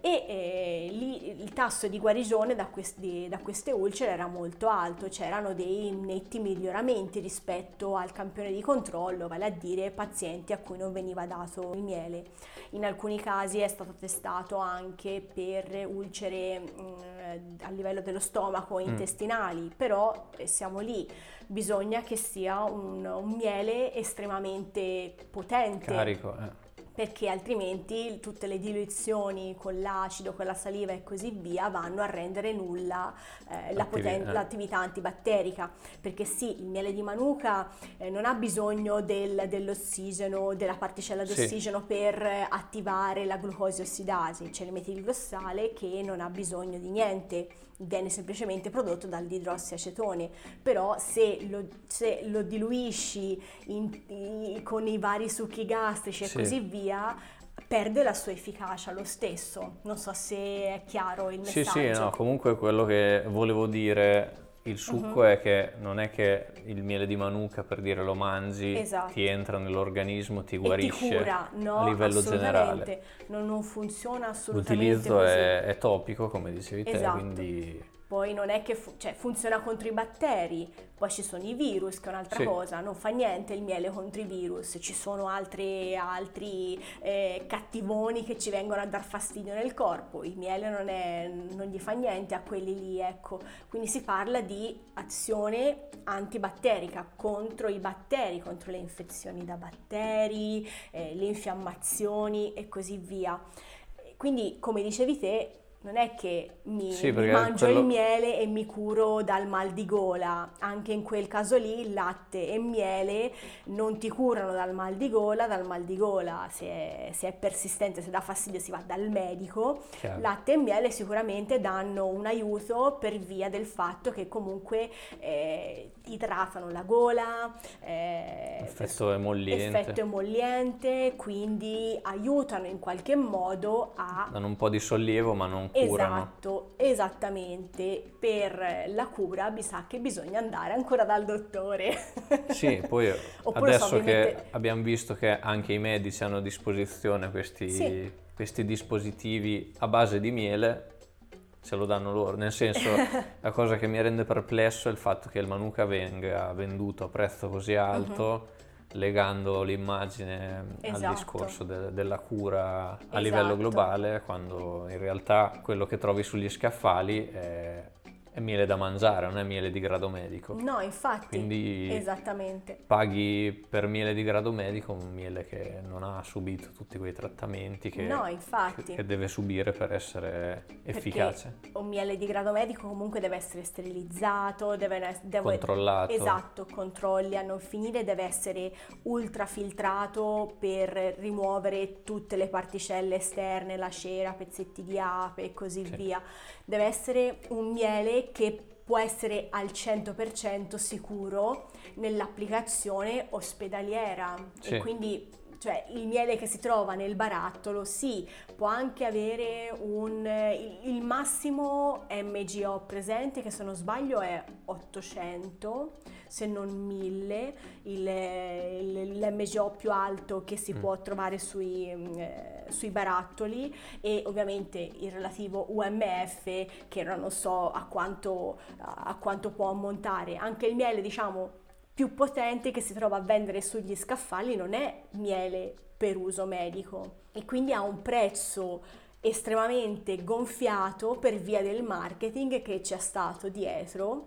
E eh, lì il tasso di guarigione da, questi, da queste ulcere era molto alto, c'erano dei netti miglioramenti rispetto al campione di controllo, vale a dire pazienti a cui non veniva dato il miele. In alcuni casi è stato testato anche per ulcere mh, a livello dello stomaco e intestinali, mm. però eh, siamo lì, bisogna che sia un, un miele estremamente potente. Carico, eh. perché altrimenti tutte le diluizioni con l'acido, con la saliva e così via vanno a rendere nulla eh, la poten- l'attività antibatterica, perché sì, il miele di Manuka eh, non ha bisogno del, dell'ossigeno, della particella d'ossigeno sì. per attivare la glucosio ossidasi, c'è il metilglossale che non ha bisogno di niente, viene semplicemente prodotto dal idrossiacetone, però se lo, se lo diluisci in, in, con i vari succhi gastrici sì. e così via, perde la sua efficacia lo stesso. Non so se è chiaro il messaggio. Sì, sì, no, comunque quello che volevo dire, il succo uh-huh. è che non è che il miele di Manuka, per dire, lo mangi, esatto. ti entra nell'organismo, ti guarisce, e ti cura, no, a livello generale. Non, non funziona assolutamente. L'utilizzo è, è topico, come dicevi esatto. te, quindi... Poi non è che fu- cioè, funziona contro i batteri, poi ci sono i virus, che è un'altra sì. cosa, non fa niente il miele contro i virus, ci sono altri, altri eh, cattivoni che ci vengono a dar fastidio nel corpo, il miele non, è, non gli fa niente a quelli lì, ecco. Quindi si parla di azione antibatterica contro i batteri, contro le infezioni da batteri, eh, le infiammazioni e così via. Quindi, come dicevi te, non è che mi, sì, mi mangio quello... il miele e mi curo dal mal di gola, anche in quel caso lì latte e miele non ti curano dal mal di gola, dal mal di gola se è, se è persistente, se dà fastidio si va dal medico. Chiaro. Latte e miele sicuramente danno un aiuto per via del fatto che comunque eh, idratano la gola, eh, effetto emolliente. effetto emolliente, quindi aiutano in qualche modo a... danno un po' di sollievo ma non curano. Esatto, esattamente. Per la cura mi sa che bisogna andare ancora dal dottore. Sì, poi adesso so, ovviamente... che abbiamo visto che anche i medici hanno a disposizione questi, sì. questi dispositivi a base di miele, ce lo danno loro. Nel senso, la cosa che mi rende perplesso è il fatto che il Manuka venga venduto a prezzo così alto, uh-huh. legando l'immagine esatto. al discorso de- della cura a esatto. livello globale, quando in realtà quello che trovi sugli scaffali è, è miele da mangiare, non è miele di grado medico. No, infatti, quindi esattamente. Paghi per miele di grado medico un miele che non ha subito tutti quei trattamenti che, no, infatti. che deve subire per essere efficace. Perché un miele di grado medico comunque deve essere sterilizzato, deve, deve controllato. Esatto, controlli a non finire, deve essere ultrafiltrato per rimuovere tutte le particelle esterne, la cera, pezzetti di ape e così sì. via. Deve essere un miele che può essere al cento per cento sicuro nell'applicazione ospedaliera sì. e quindi cioè il miele che si trova nel barattolo, sì, può anche avere un, il, il massimo M G O presente, che se non sbaglio è ottocento, se non mille, l'M G O più alto che si mm. può trovare sui, eh, sui barattoli, e ovviamente il relativo U M F, che non so a quanto, a quanto può ammontare. Anche il miele, diciamo, più potente che si trova a vendere sugli scaffali non è miele per uso medico, e quindi ha un prezzo estremamente gonfiato per via del marketing che c'è stato dietro,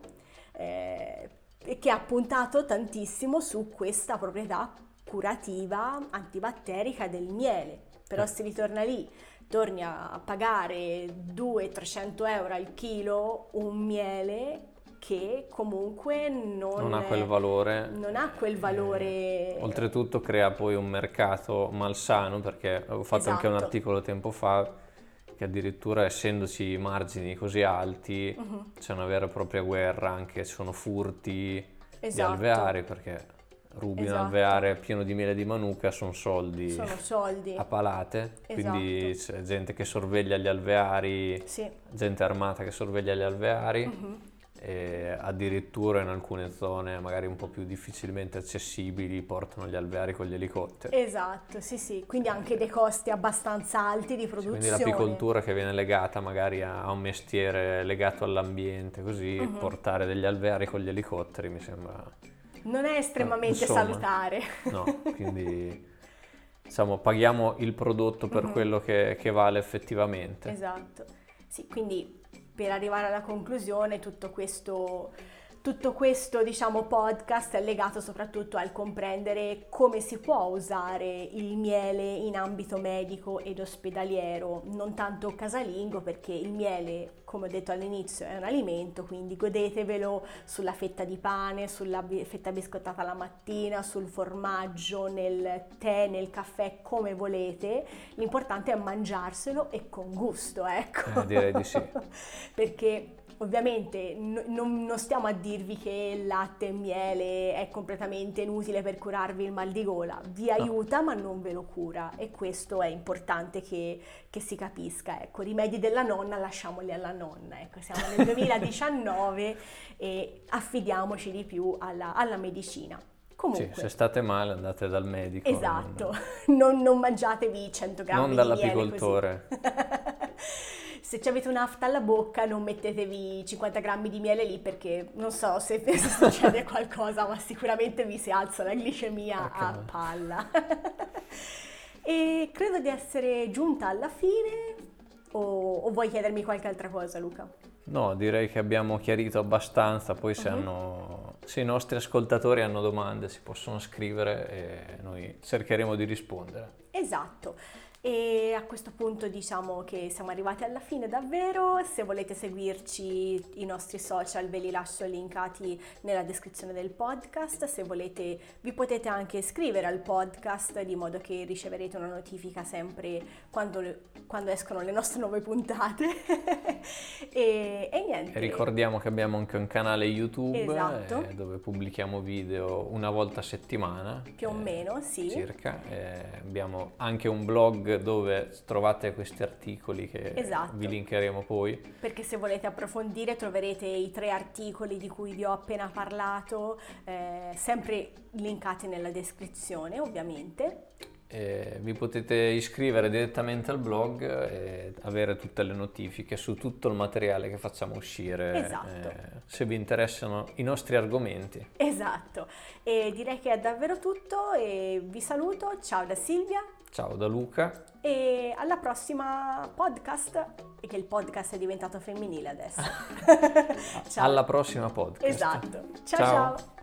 eh, e che ha puntato tantissimo su questa proprietà curativa antibatterica del miele. Però si ritorna lì, torni a pagare duecento trecento euro al chilo un miele che comunque non, non ha quel valore, non ha quel valore. Eh, oltretutto crea poi un mercato malsano, perché ho fatto esatto. anche un articolo tempo fa che addirittura, essendoci i margini così alti, uh-huh. c'è una vera e propria guerra, anche sono furti esatto. di alveari, perché rubi esatto. un alveare pieno di miele di Manuka, sono soldi, sono soldi a palate, esatto. quindi c'è gente che sorveglia gli alveari, sì. gente armata che sorveglia gli alveari, uh-huh. e addirittura in alcune zone magari un po' più difficilmente accessibili portano gli alveari con gli elicotteri. Esatto, sì sì, quindi anche dei costi abbastanza alti di produzione. Sì, quindi l'apicoltura, che viene legata magari a un mestiere legato all'ambiente, così uh-huh. portare degli alveari con gli elicotteri mi sembra... Non è estremamente Insomma, salutare. No, quindi... diciamo, paghiamo il prodotto per uh-huh. quello che, che vale effettivamente. Esatto, sì, quindi... Per arrivare alla conclusione, tutto questo, tutto questo diciamo, podcast è legato soprattutto al comprendere come si può usare il miele in ambito medico ed ospedaliero, non tanto casalingo, perché il miele, come ho detto all'inizio, è un alimento, quindi godetevelo sulla fetta di pane, sulla fetta biscottata la mattina, sul formaggio, nel tè, nel caffè, come volete. L'importante è mangiarselo e con gusto, ecco. Eh, direi di sì. Perché ovviamente no, non, non stiamo a dirvi che il latte e miele è completamente inutile per curarvi il mal di gola, vi aiuta no. ma non ve lo cura, e questo è importante che, che si capisca, ecco. Rimedi della nonna lasciamoli alla nonna, ecco, siamo nel duemiladiciannove e affidiamoci di più alla, alla medicina. Comunque, sì, se state male andate dal medico. Esatto, non, non, non mangiatevi cento grammi di miele, non dall'apicoltore. Se ci avete un'afta alla bocca non mettetevi cinquanta grammi di miele lì, perché non so se, se succede qualcosa, ma sicuramente vi si alza la glicemia okay. a palla. E credo di essere giunta alla fine, o, o vuoi chiedermi qualche altra cosa, Luca? No, direi che abbiamo chiarito abbastanza, poi se, uh-huh. hanno, se i nostri ascoltatori hanno domande si possono scrivere e noi cercheremo di rispondere. Esatto. E a questo punto diciamo che siamo arrivati alla fine davvero. Se volete seguirci, i nostri social ve li lascio linkati nella descrizione del podcast. Se volete vi potete anche iscrivere al podcast, di modo che riceverete una notifica sempre quando, quando escono le nostre nuove puntate. e, e niente, e ricordiamo che abbiamo anche un canale YouTube esatto. eh, dove pubblichiamo video una volta a settimana più o eh, meno, sì, circa. Eh, abbiamo anche un blog dove trovate questi articoli che esatto. vi linkeremo poi, perché se volete approfondire troverete i tre articoli di cui vi ho appena parlato, eh, sempre linkati nella descrizione ovviamente. E vi potete iscrivere direttamente al blog e avere tutte le notifiche su tutto il materiale che facciamo uscire esatto. eh, se vi interessano i nostri argomenti. Esatto, e direi che è davvero tutto, e vi saluto. Ciao da Silvia. Ciao da Luca. E alla prossima podcast, perché il podcast è diventato femminile adesso. Ciao. Alla prossima podcast. Esatto. Ciao ciao. ciao.